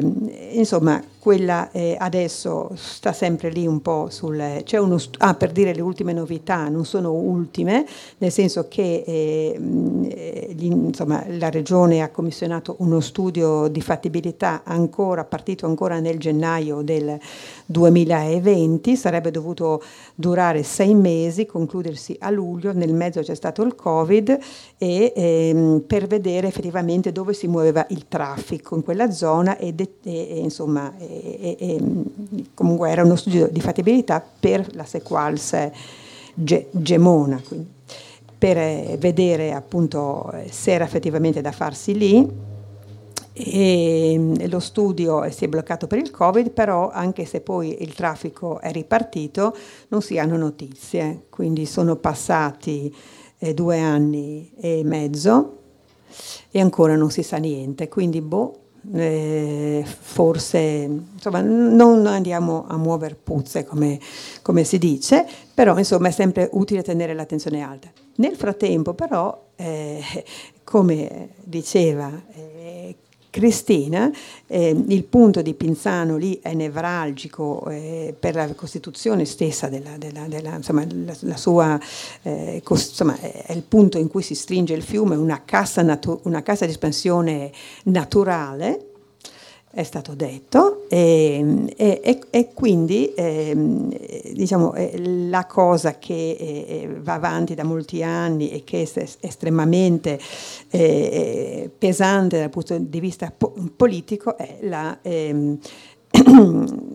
insomma quella eh, adesso sta sempre lì un po' sul c'è uno st- ah, per dire le ultime novità non sono ultime, nel senso che eh, gli, insomma, la regione ha commissionato uno studio di fattibilità ancora partito ancora nel gennaio del duemilaventi, sarebbe dovuto durare sei mesi, concludersi a luglio, nel mezzo c'è stato il Covid, e ehm, per vedere effettivamente dove si muoveva il traffico in quella zona e, de- e, e insomma e, e, e, comunque era uno studio di fattibilità per la Sequalse Ge- Gemona, quindi, per eh, vedere appunto se era effettivamente da farsi lì. E lo studio si è bloccato per il Covid, però anche se poi il traffico è ripartito non si hanno notizie, quindi sono passati eh, due anni e mezzo e ancora non si sa niente, quindi boh, eh, forse insomma non andiamo a muover puzze come, come si dice, però insomma è sempre utile tenere l'attenzione alta. Nel frattempo però, eh, come diceva eh, Cristina, eh, il punto di Pinzano lì è nevralgico eh, per la costituzione stessa della, della, della insomma, la, la sua eh, cost- insomma, è il punto in cui si stringe il fiume, una cassa, natu- una cassa di espansione naturale, è stato detto, e, e, e quindi eh, diciamo, la cosa che eh, va avanti da molti anni e che è estremamente eh, pesante dal punto di vista po- politico è la, eh,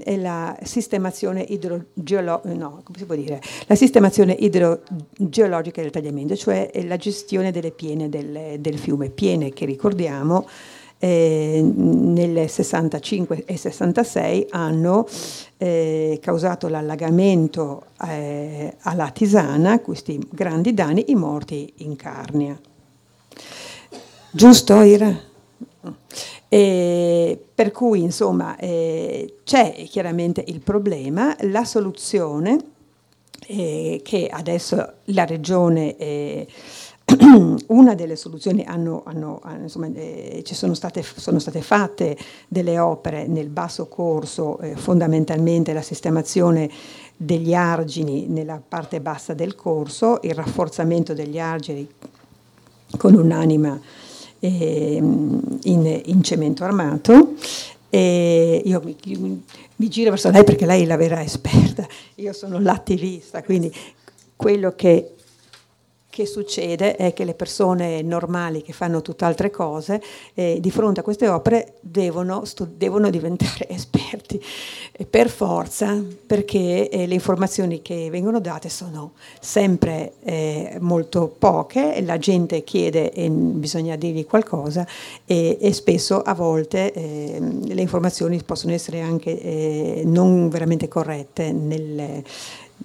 è la sistemazione idrogeologica, no, come si può dire? La sistemazione idrogeologica del tagliamento, cioè la gestione delle piene del, del fiume, piene che ricordiamo Eh, nel sessantacinque e sessantasei hanno eh, causato l'allagamento eh, alla Tisana, questi grandi danni, i morti in Carnia. Giusto, Ira? Eh, per cui, insomma, eh, c'è chiaramente il problema, la soluzione eh, che adesso la Regione... Eh, Una delle soluzioni hanno, hanno, insomma, eh, ci sono state, sono state fatte delle opere nel basso corso, eh, fondamentalmente la sistemazione degli argini nella parte bassa del corso, il rafforzamento degli argini con un'anima eh, in, in cemento armato. E io mi, mi, mi giro verso lei perché lei è la vera esperta, io sono l'attivista, quindi quello che che succede è che le persone normali che fanno tutt'altre cose eh, di fronte a queste opere devono, stu- devono diventare esperti eh, per forza, perché eh, le informazioni che vengono date sono sempre eh, molto poche, la gente chiede e bisogna dirgli qualcosa e, e spesso a volte eh, le informazioni possono essere anche eh, non veramente corrette nel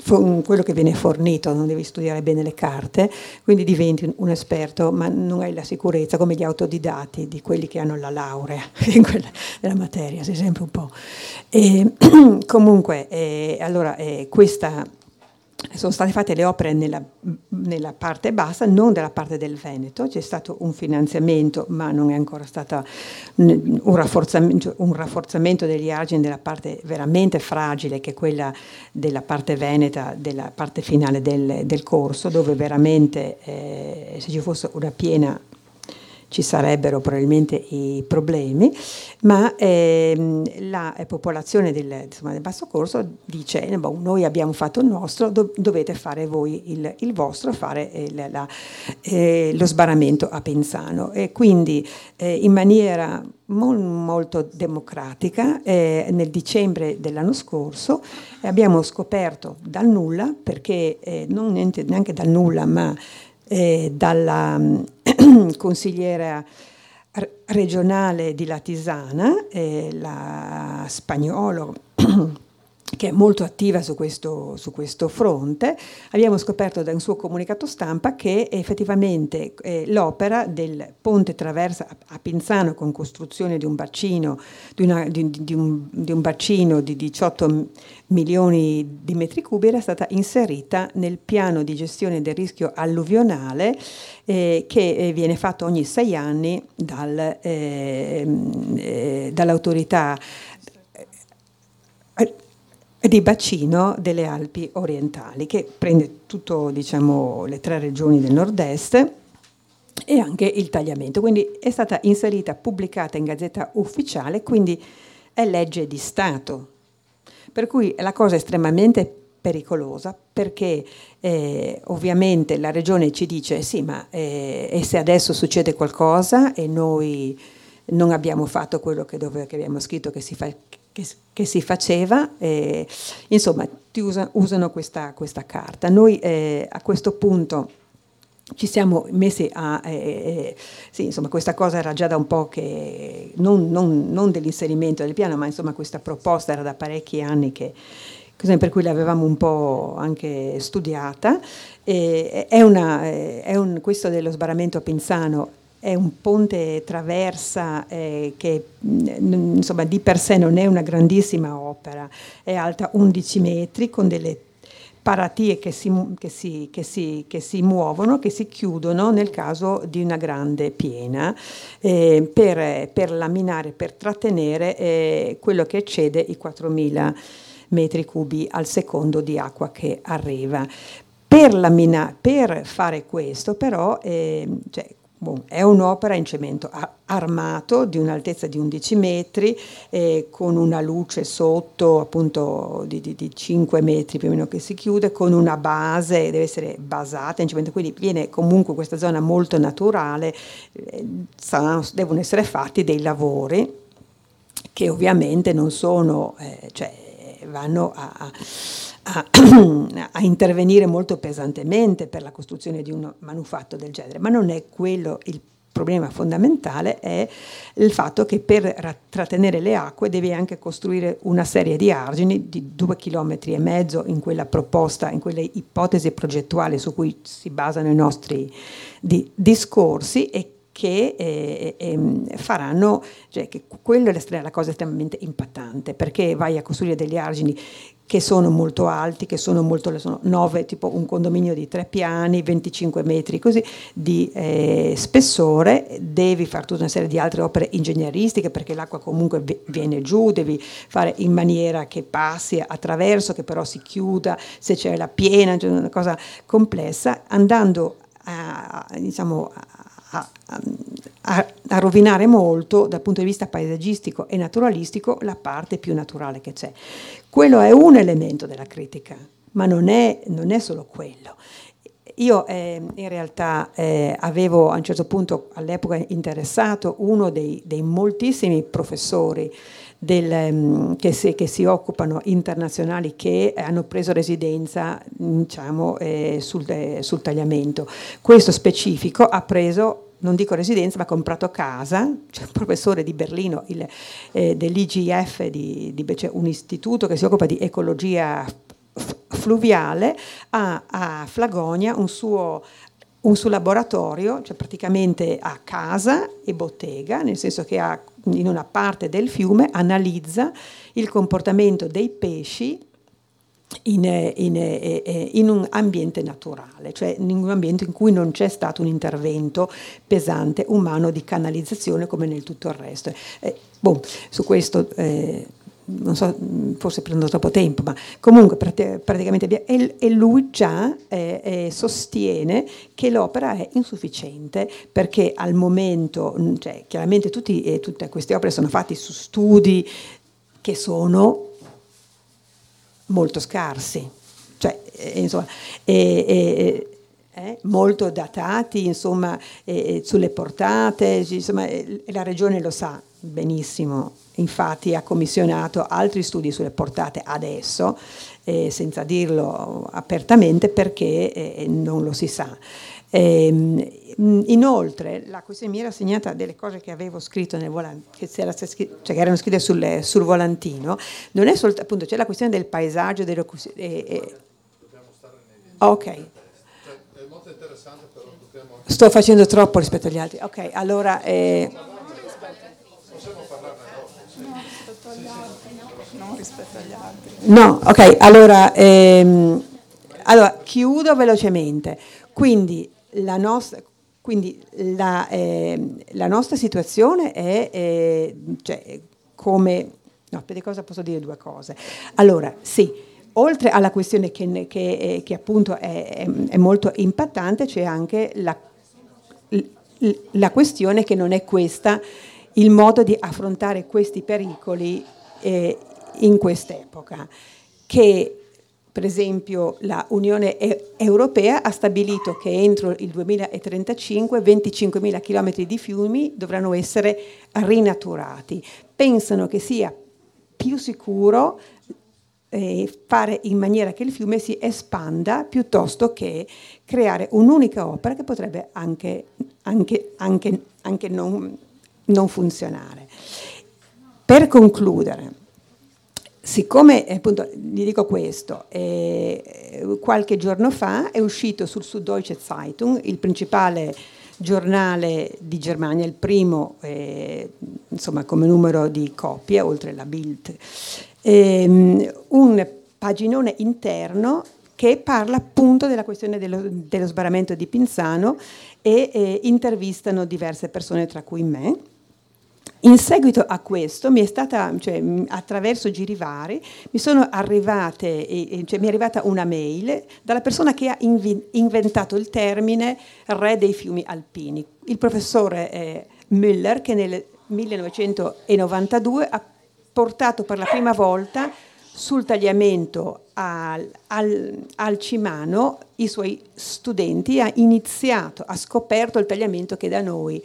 quello che viene fornito, non devi studiare bene le carte, quindi diventi un esperto ma non hai la sicurezza, come gli autodidatti, di quelli che hanno la laurea in quella della materia, sei sempre un po'. E, comunque, eh, allora, eh, questa, sono state fatte le opere nella, nella parte bassa, non della parte del Veneto, c'è stato un finanziamento ma non è ancora stato un rafforzamento, un rafforzamento degli argini della parte veramente fragile che è quella della parte veneta, della parte finale del, del corso, dove veramente eh, se ci fosse una piena ci sarebbero probabilmente i problemi, ma ehm, la popolazione del, insomma, del basso corso dice boh, noi abbiamo fatto il nostro, do- dovete fare voi il, il vostro, fare il, la, eh, lo sbarramento a Pinzano. E quindi eh, in maniera mol- molto democratica eh, nel dicembre dell'anno scorso abbiamo scoperto dal nulla, perché eh, non niente, neanche dal nulla, ma Eh, dalla consigliera regionale di la Tisana, eh, la Spagnolo, che è molto attiva su questo, su questo fronte, abbiamo scoperto da un suo comunicato stampa che effettivamente eh, l'opera del ponte traversa a Pinzano, con costruzione di un bacino di, una, di, di, un, di un bacino di diciotto milioni di metri cubi, era stata inserita nel piano di gestione del rischio alluvionale eh, che viene fatto ogni sei anni dal, eh, eh, dall'autorità di bacino delle Alpi orientali, che prende tutto, diciamo, le tre regioni del nord-est e anche il tagliamento. Quindi è stata inserita, pubblicata in Gazzetta Ufficiale, quindi è legge di Stato. Per cui la cosa è estremamente pericolosa, perché eh, ovviamente la regione ci dice sì, ma eh, e se adesso succede qualcosa e noi non abbiamo fatto quello che, dove, che abbiamo scritto che si fa, Che, che si faceva, eh, insomma ti usa, usano questa, questa carta. Noi eh, a questo punto ci siamo messi a, eh, eh, sì, insomma questa cosa era già da un po' che, non, non, non dell'inserimento del piano, ma insomma questa proposta era da parecchi anni che, per cui l'avevamo un po' anche studiata. E è una, è un, questo dello sbarramento a Pinzano è un ponte traversa eh, che mh, insomma di per sé non è una grandissima opera, è alta undici metri con delle paratie che si, che, si, che, si, che si muovono, che si chiudono nel caso di una grande piena eh, per, per laminare, per trattenere eh, quello che eccede i quattromila metri cubi al secondo di acqua che arriva. Per, lamina- per fare questo però eh, cioè, è un'opera in cemento armato di un'altezza di undici metri eh, con una luce sotto appunto di, di, di cinque metri più o meno che si chiude, con una base, deve essere basata in cemento, quindi viene comunque questa zona molto naturale. Eh, saranno, devono essere fatti dei lavori che ovviamente non sono, eh, cioè vanno a, a A, a intervenire molto pesantemente per la costruzione di un manufatto del genere, ma non è quello il problema fondamentale. È il fatto che per ra- trattenere le acque devi anche costruire una serie di argini di due chilometri e mezzo in quella proposta, in quelle ipotesi progettuali su cui si basano i nostri di- discorsi e che eh, eh, faranno, cioè che quello è la cosa estremamente impattante, perché vai a costruire degli argini che sono molto alti, che sono molto, sono nove, tipo un condominio di tre piani, venticinque metri così di eh, spessore, devi fare tutta una serie di altre opere ingegneristiche perché l'acqua comunque v- viene giù, devi fare in maniera che passi attraverso, che però si chiuda, se c'è la piena, cioè una cosa complessa, andando a, a diciamo a, A, a, a rovinare molto dal punto di vista paesaggistico e naturalistico la parte più naturale che c'è. Quello è un elemento della critica, ma non è, non è solo quello. Io eh, in realtà eh, avevo a un certo punto all'epoca interessato uno dei, dei moltissimi professori del, che, si, che si occupano internazionali che hanno preso residenza diciamo, eh, sul, eh, sul tagliamento. Questo specifico ha preso, non dico residenza, ma ha comprato casa, c'è un professore di Berlino, il, eh, dell'I G F, di, di, c'è un istituto che si occupa di ecologia fluviale, ha a Flagonia un suo, un suo laboratorio, cioè praticamente ha casa e bottega, nel senso che ha, in una parte del fiume analizza il comportamento dei pesci in, in, in un ambiente naturale, cioè in un ambiente in cui non c'è stato un intervento pesante umano di canalizzazione come nel tutto il resto. Eh, boh, su questo... Eh, non so, forse prendo troppo tempo, ma comunque praticamente e lui già eh, sostiene che l'opera è insufficiente perché al momento, cioè, chiaramente tutti, eh, tutte queste opere sono fatte su studi che sono molto scarsi, cioè eh, insomma eh, eh, Eh, molto datati, insomma, eh, sulle portate, insomma, eh, la Regione lo sa benissimo, infatti ha commissionato altri studi sulle portate adesso, eh, senza dirlo apertamente perché eh, non lo si sa. Eh, inoltre la questione mi era segnata delle cose che avevo scritto nel volantino, che, cioè, che erano scritte sul, sul volantino, non è soltanto, appunto, c'è la questione del paesaggio, delle, eh, eh. Ok. Sto facendo troppo rispetto agli altri. Ok, allora eh... possiamo parlarne dopo. No, rispetto agli altri. No, ok, allora ehm... allora chiudo velocemente. Quindi la nostra quindi la, eh, la nostra situazione è eh, cioè come no, per cosa posso dire due cose. Allora, sì. Oltre alla questione che, che, che appunto è, è molto impattante, c'è anche la, la questione che non è questa, il modo di affrontare questi pericoli eh, in quest'epoca, che per esempio la Unione Europea ha stabilito che entro il duemilatrentacinque venticinquemila chilometri di fiumi dovranno essere rinaturati. Pensano che sia più sicuro fare in maniera che il fiume si espanda piuttosto che creare un'unica opera che potrebbe anche, anche, anche, anche non, non funzionare. Per concludere, siccome appunto vi dico questo, eh, qualche giorno fa è uscito sul Süddeutsche Zeitung, il principale giornale di Germania, il primo eh, insomma come numero di copie oltre la Bild, eh, un paginone interno che parla appunto della questione dello, dello sbarramento di Pinzano e eh, intervistano diverse persone, tra cui me. In seguito a questo mi è stata, cioè, attraverso girivari, mi sono arrivate, cioè, mi è arrivata una mail dalla persona che ha invi- inventato il termine re dei fiumi alpini, il professore eh, Müller, che nel millenovecentonovantadue ha portato per la prima volta sul tagliamento al, al, al Cimano i suoi studenti, ha iniziato, ha scoperto il tagliamento che da noi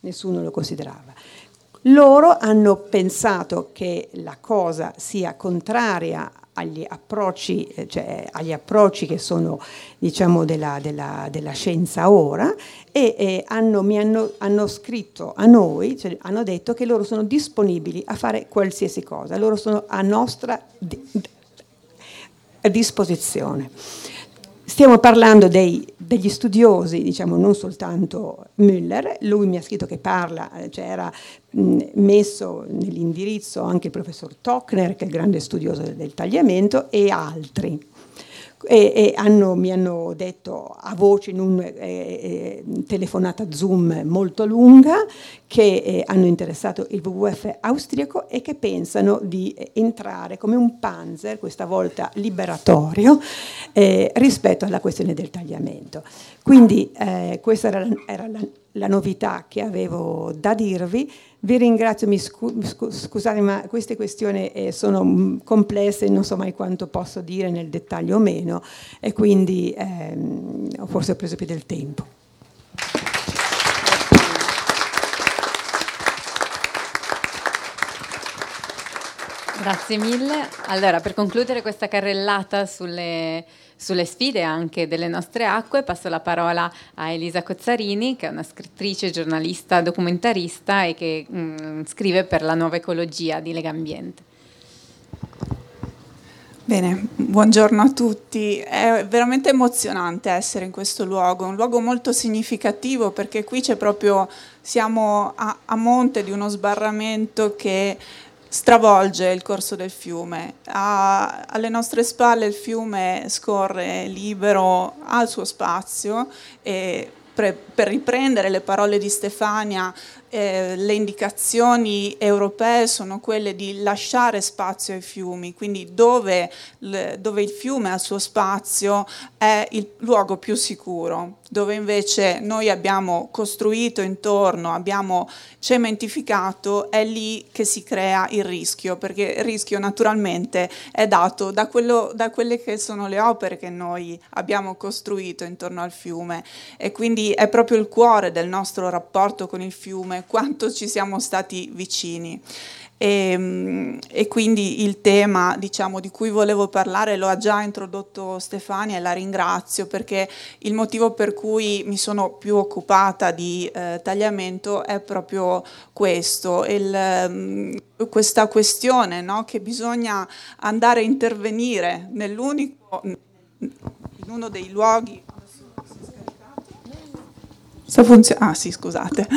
nessuno lo considerava. Loro hanno pensato che la cosa sia contraria agli approcci, cioè agli approcci che sono, diciamo, della, della, della scienza ora, e, e hanno, mi hanno, hanno scritto a noi, cioè, hanno detto che loro sono disponibili a fare qualsiasi cosa, loro sono a nostra di, a disposizione. Stiamo parlando dei, degli studiosi, diciamo, non soltanto Müller. Lui mi ha scritto che parla, cioè era messo nell'indirizzo anche il professor Tochner, che è il grande studioso del tagliamento, e altri. E, e hanno, mi hanno detto a voce in una eh, telefonata Zoom molto lunga che eh, hanno interessato il W W F austriaco e che pensano di entrare come un panzer, questa volta liberatorio, eh, rispetto alla questione del tagliamento. Quindi eh, questa era, era la, la novità che avevo da dirvi. Vi ringrazio, mi scu- scusate, ma queste questioni eh, sono complesse, non so mai quanto posso dire nel dettaglio o meno, e quindi ehm, ho forse preso più del tempo. Grazie mille. Allora, per concludere questa carrellata sulle... sulle sfide anche delle nostre acque, passo la parola a Elisa Cozzarini, che è una scrittrice, giornalista, documentarista e che mh, scrive per la Nuova Ecologia di Legambiente. Bene, buongiorno a tutti. È veramente emozionante essere in questo luogo, un luogo molto significativo, perché qui c'è proprio, siamo a, a monte di uno sbarramento che stravolge il corso del fiume. A, alle nostre spalle il fiume scorre libero al suo spazio e pre, per riprendere le parole di Stefania, eh, le indicazioni europee sono quelle di lasciare spazio ai fiumi, quindi dove, dove il fiume ha il suo spazio è il luogo più sicuro, dove invece noi abbiamo costruito intorno, abbiamo cementificato, è lì che si crea il rischio, perché il rischio naturalmente è dato da, quello, da quelle che sono le opere che noi abbiamo costruito intorno al fiume, e quindi è proprio il cuore del nostro rapporto con il fiume, quanto ci siamo stati vicini. E, e quindi il tema, diciamo, di cui volevo parlare lo ha già introdotto Stefania, e la ringrazio, perché il motivo per cui mi sono più occupata di eh, tagliamento è proprio questo, il, questa questione, no? Che bisogna andare a intervenire nell'unico, in uno dei luoghi. Funzio- ah sì, scusate.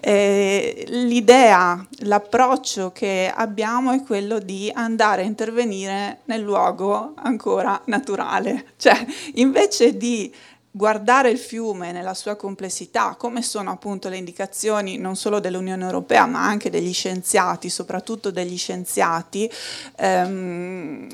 Eh, l'idea, l'approccio che abbiamo è quello di andare a intervenire nel luogo ancora naturale, cioè invece di guardare il fiume nella sua complessità, come sono appunto le indicazioni non solo dell'Unione Europea ma anche degli scienziati, soprattutto degli scienziati, ehm,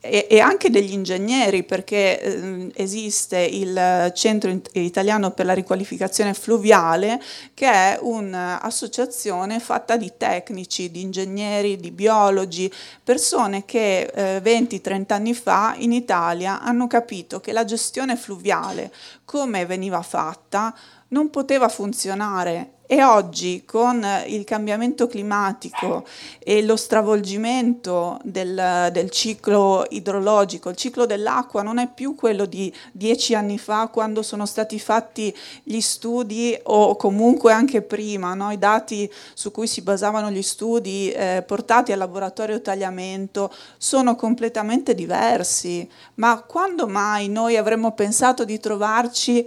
e anche degli ingegneri, perché esiste il Centro Italiano per la Riqualificazione Fluviale, che è un'associazione fatta di tecnici, di ingegneri, di biologi, persone che venti trenta anni fa in Italia hanno capito che la gestione fluviale, come veniva fatta, non poteva funzionare, E oggi, con il cambiamento climatico e lo stravolgimento del, del ciclo idrologico, il ciclo dell'acqua non è più quello di dieci anni fa, quando sono stati fatti gli studi, o comunque anche prima, no? I dati su cui si basavano gli studi eh, portati al laboratorio tagliamento sono completamente diversi. Ma quando mai noi avremmo pensato di trovarci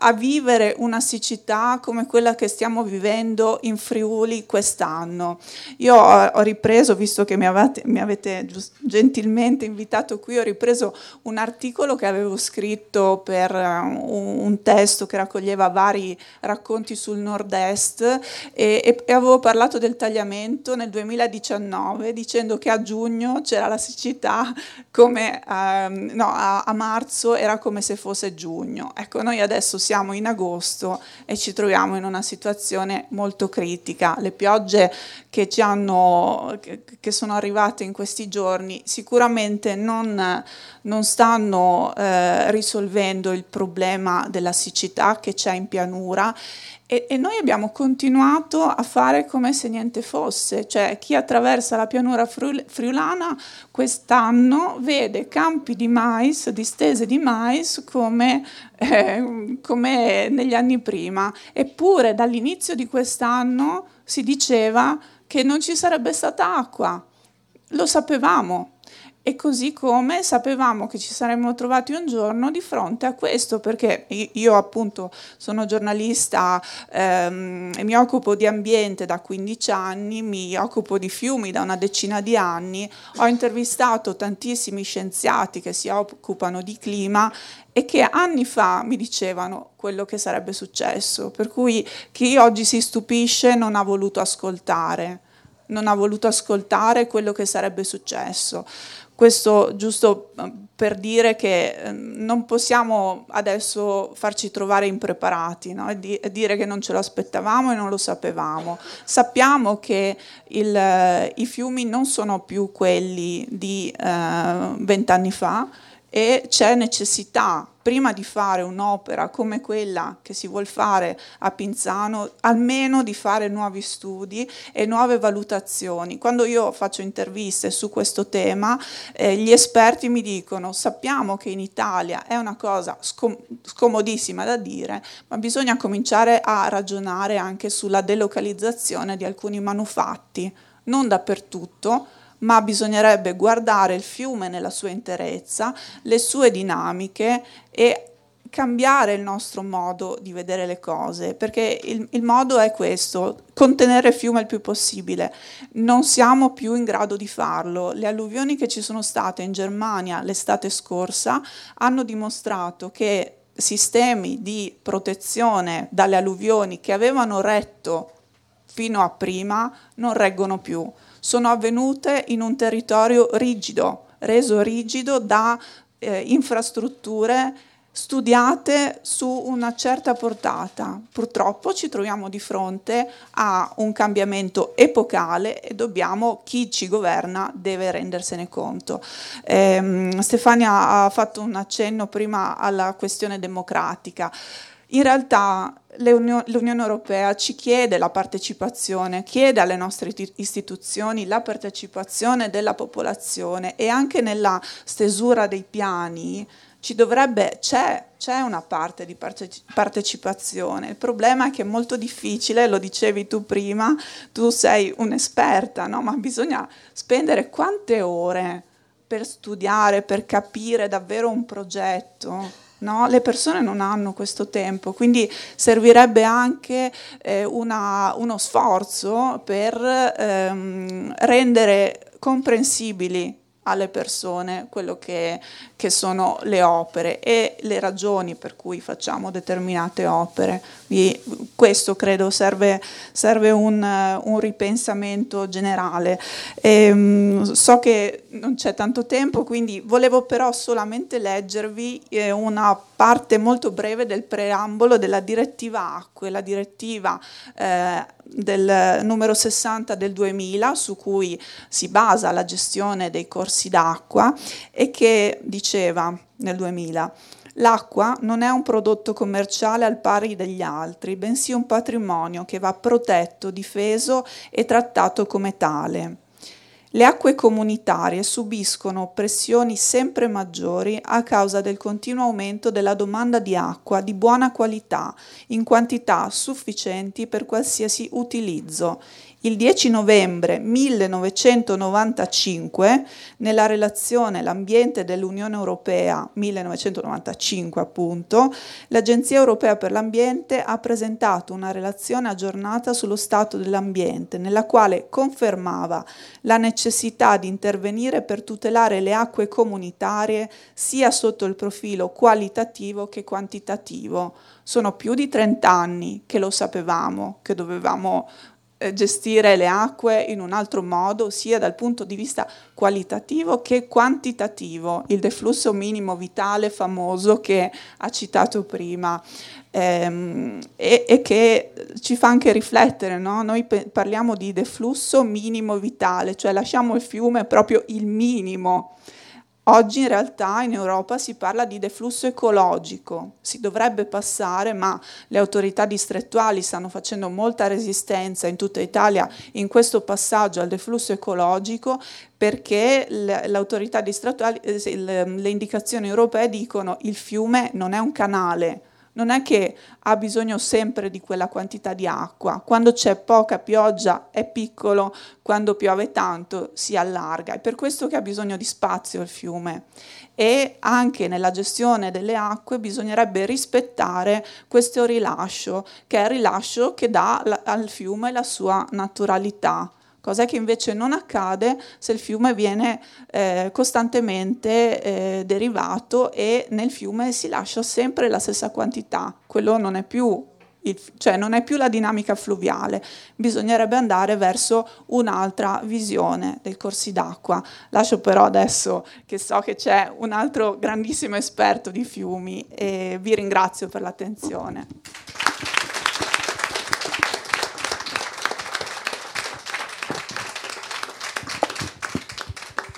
a vivere una siccità come quella che stiamo vivendo in Friuli quest'anno? Io ho ripreso, visto che mi avete, mi avete giust- gentilmente invitato qui, ho ripreso un articolo che avevo scritto per un, un testo che raccoglieva vari racconti sul nord-est, e, e, e avevo parlato del tagliamento nel duemiladiciannove, dicendo che a giugno c'era la siccità come, ehm, no, a, a marzo era come se fosse giugno. Ecco, noi adesso siamo in agosto e ci troviamo in una situazione molto critica. Le piogge che ci hanno, che sono arrivate in questi giorni, sicuramente non, non stanno eh, risolvendo il problema della siccità che c'è in pianura. E, e noi abbiamo continuato a fare come se niente fosse, cioè chi attraversa la pianura friul- friulana quest'anno vede campi di mais, distese di mais come, eh, come negli anni prima. Eppure dall'inizio di quest'anno si diceva che non ci sarebbe stata acqua, lo sapevamo. E così come sapevamo che ci saremmo trovati un giorno di fronte a questo, perché io appunto sono giornalista ehm, e mi occupo di ambiente da quindici anni, mi occupo di fiumi da una decina di anni, ho intervistato tantissimi scienziati che si occupano di clima e che anni fa mi dicevano quello che sarebbe successo, per cui chi oggi si stupisce non ha voluto ascoltare, non ha voluto ascoltare quello che sarebbe successo. Questo giusto per dire che non possiamo adesso farci trovare impreparati, no? e, di, e dire che non ce lo aspettavamo e non lo sapevamo. Sappiamo che il, i fiumi non sono più quelli di vent'anni eh, fa, e c'è necessità, prima di fare un'opera come quella che si vuol fare a Pinzano, almeno di fare nuovi studi e nuove valutazioni. Quando io faccio interviste su questo tema, eh, gli esperti mi dicono: sappiamo che in Italia è una cosa scom- scomodissima da dire, ma bisogna cominciare a ragionare anche sulla delocalizzazione di alcuni manufatti, non dappertutto, ma bisognerebbe guardare il fiume nella sua interezza, le sue dinamiche, e cambiare il nostro modo di vedere le cose, perché il, il modo è questo: contenere il fiume il più possibile. Non siamo più in grado di farlo. Le alluvioni che ci sono state in Germania l'estate scorsa hanno dimostrato che sistemi di protezione dalle alluvioni che avevano retto fino a prima non reggono più. Sono avvenute in un territorio rigido, reso rigido da eh, infrastrutture studiate su una certa portata. Purtroppo ci troviamo di fronte a un cambiamento epocale e dobbiamo, chi ci governa deve rendersene conto. Eh, Stefania ha fatto un accenno prima alla questione democratica. In realtà l'Unione Europea ci chiede la partecipazione, chiede alle nostre istituzioni la partecipazione della popolazione, e anche nella stesura dei piani ci dovrebbe, c'è, c'è una parte di partecipazione. Il problema è che è molto difficile, lo dicevi tu prima, tu sei un'esperta, no? Ma bisogna spendere quante ore per studiare, per capire davvero un progetto? No? Le persone non hanno questo tempo, quindi servirebbe anche eh, una, uno sforzo per ehm, rendere comprensibili alle persone quello che, che sono le opere e le ragioni per cui facciamo determinate opere. Quindi questo credo serve, serve un, un ripensamento generale. E, so che non c'è tanto tempo, quindi volevo però solamente leggervi una parte molto breve del preambolo della direttiva acque, la direttiva eh, del numero sessanta del duemila, su cui si basa la gestione dei corsi d'acqua, e che diceva nel duemila: L'acqua non è un prodotto commerciale al pari degli altri, bensì un patrimonio che va protetto, difeso e trattato come tale. Le acque comunitarie subiscono pressioni sempre maggiori a causa del continuo aumento della domanda di acqua di buona qualità, in quantità sufficienti per qualsiasi utilizzo. Il dieci novembre millenovecentonovantacinque, nella relazione L'ambiente dell'Unione Europea millenovecentonovantacinque appunto, l'Agenzia Europea per l'Ambiente ha presentato una relazione aggiornata sullo stato dell'ambiente, nella quale confermava la necessità di intervenire per tutelare le acque comunitarie sia sotto il profilo qualitativo che quantitativo. Sono più di trent'anni che lo sapevamo, che dovevamo gestire le acque in un altro modo, sia dal punto di vista qualitativo che quantitativo, il deflusso minimo vitale famoso che ha citato prima ehm, e, e che ci fa anche riflettere, no? Noi pe- parliamo di deflusso minimo vitale, cioè lasciamo il fiume proprio il minimo. Oggi in realtà in Europa si parla di deflusso ecologico, si dovrebbe passare, ma le autorità distrettuali stanno facendo molta resistenza in tutta Italia in questo passaggio al deflusso ecologico, perché l'autorità distrettuale, le indicazioni europee dicono il fiume non è un canale, non è che ha bisogno sempre di quella quantità di acqua, quando c'è poca pioggia è piccolo, quando piove tanto si allarga, è per questo che ha bisogno di spazio il fiume. E anche nella gestione delle acque bisognerebbe rispettare questo rilascio, che è il rilascio che dà al fiume la sua naturalità, cosa che invece non accade se il fiume viene eh, costantemente eh, derivato e nel fiume si lascia sempre la stessa quantità. Quello non è più, il, cioè non è più la dinamica fluviale. Bisognerebbe andare verso un'altra visione dei corsi d'acqua. Lascio però adesso, che so che c'è un altro grandissimo esperto di fiumi, e vi ringrazio per l'attenzione.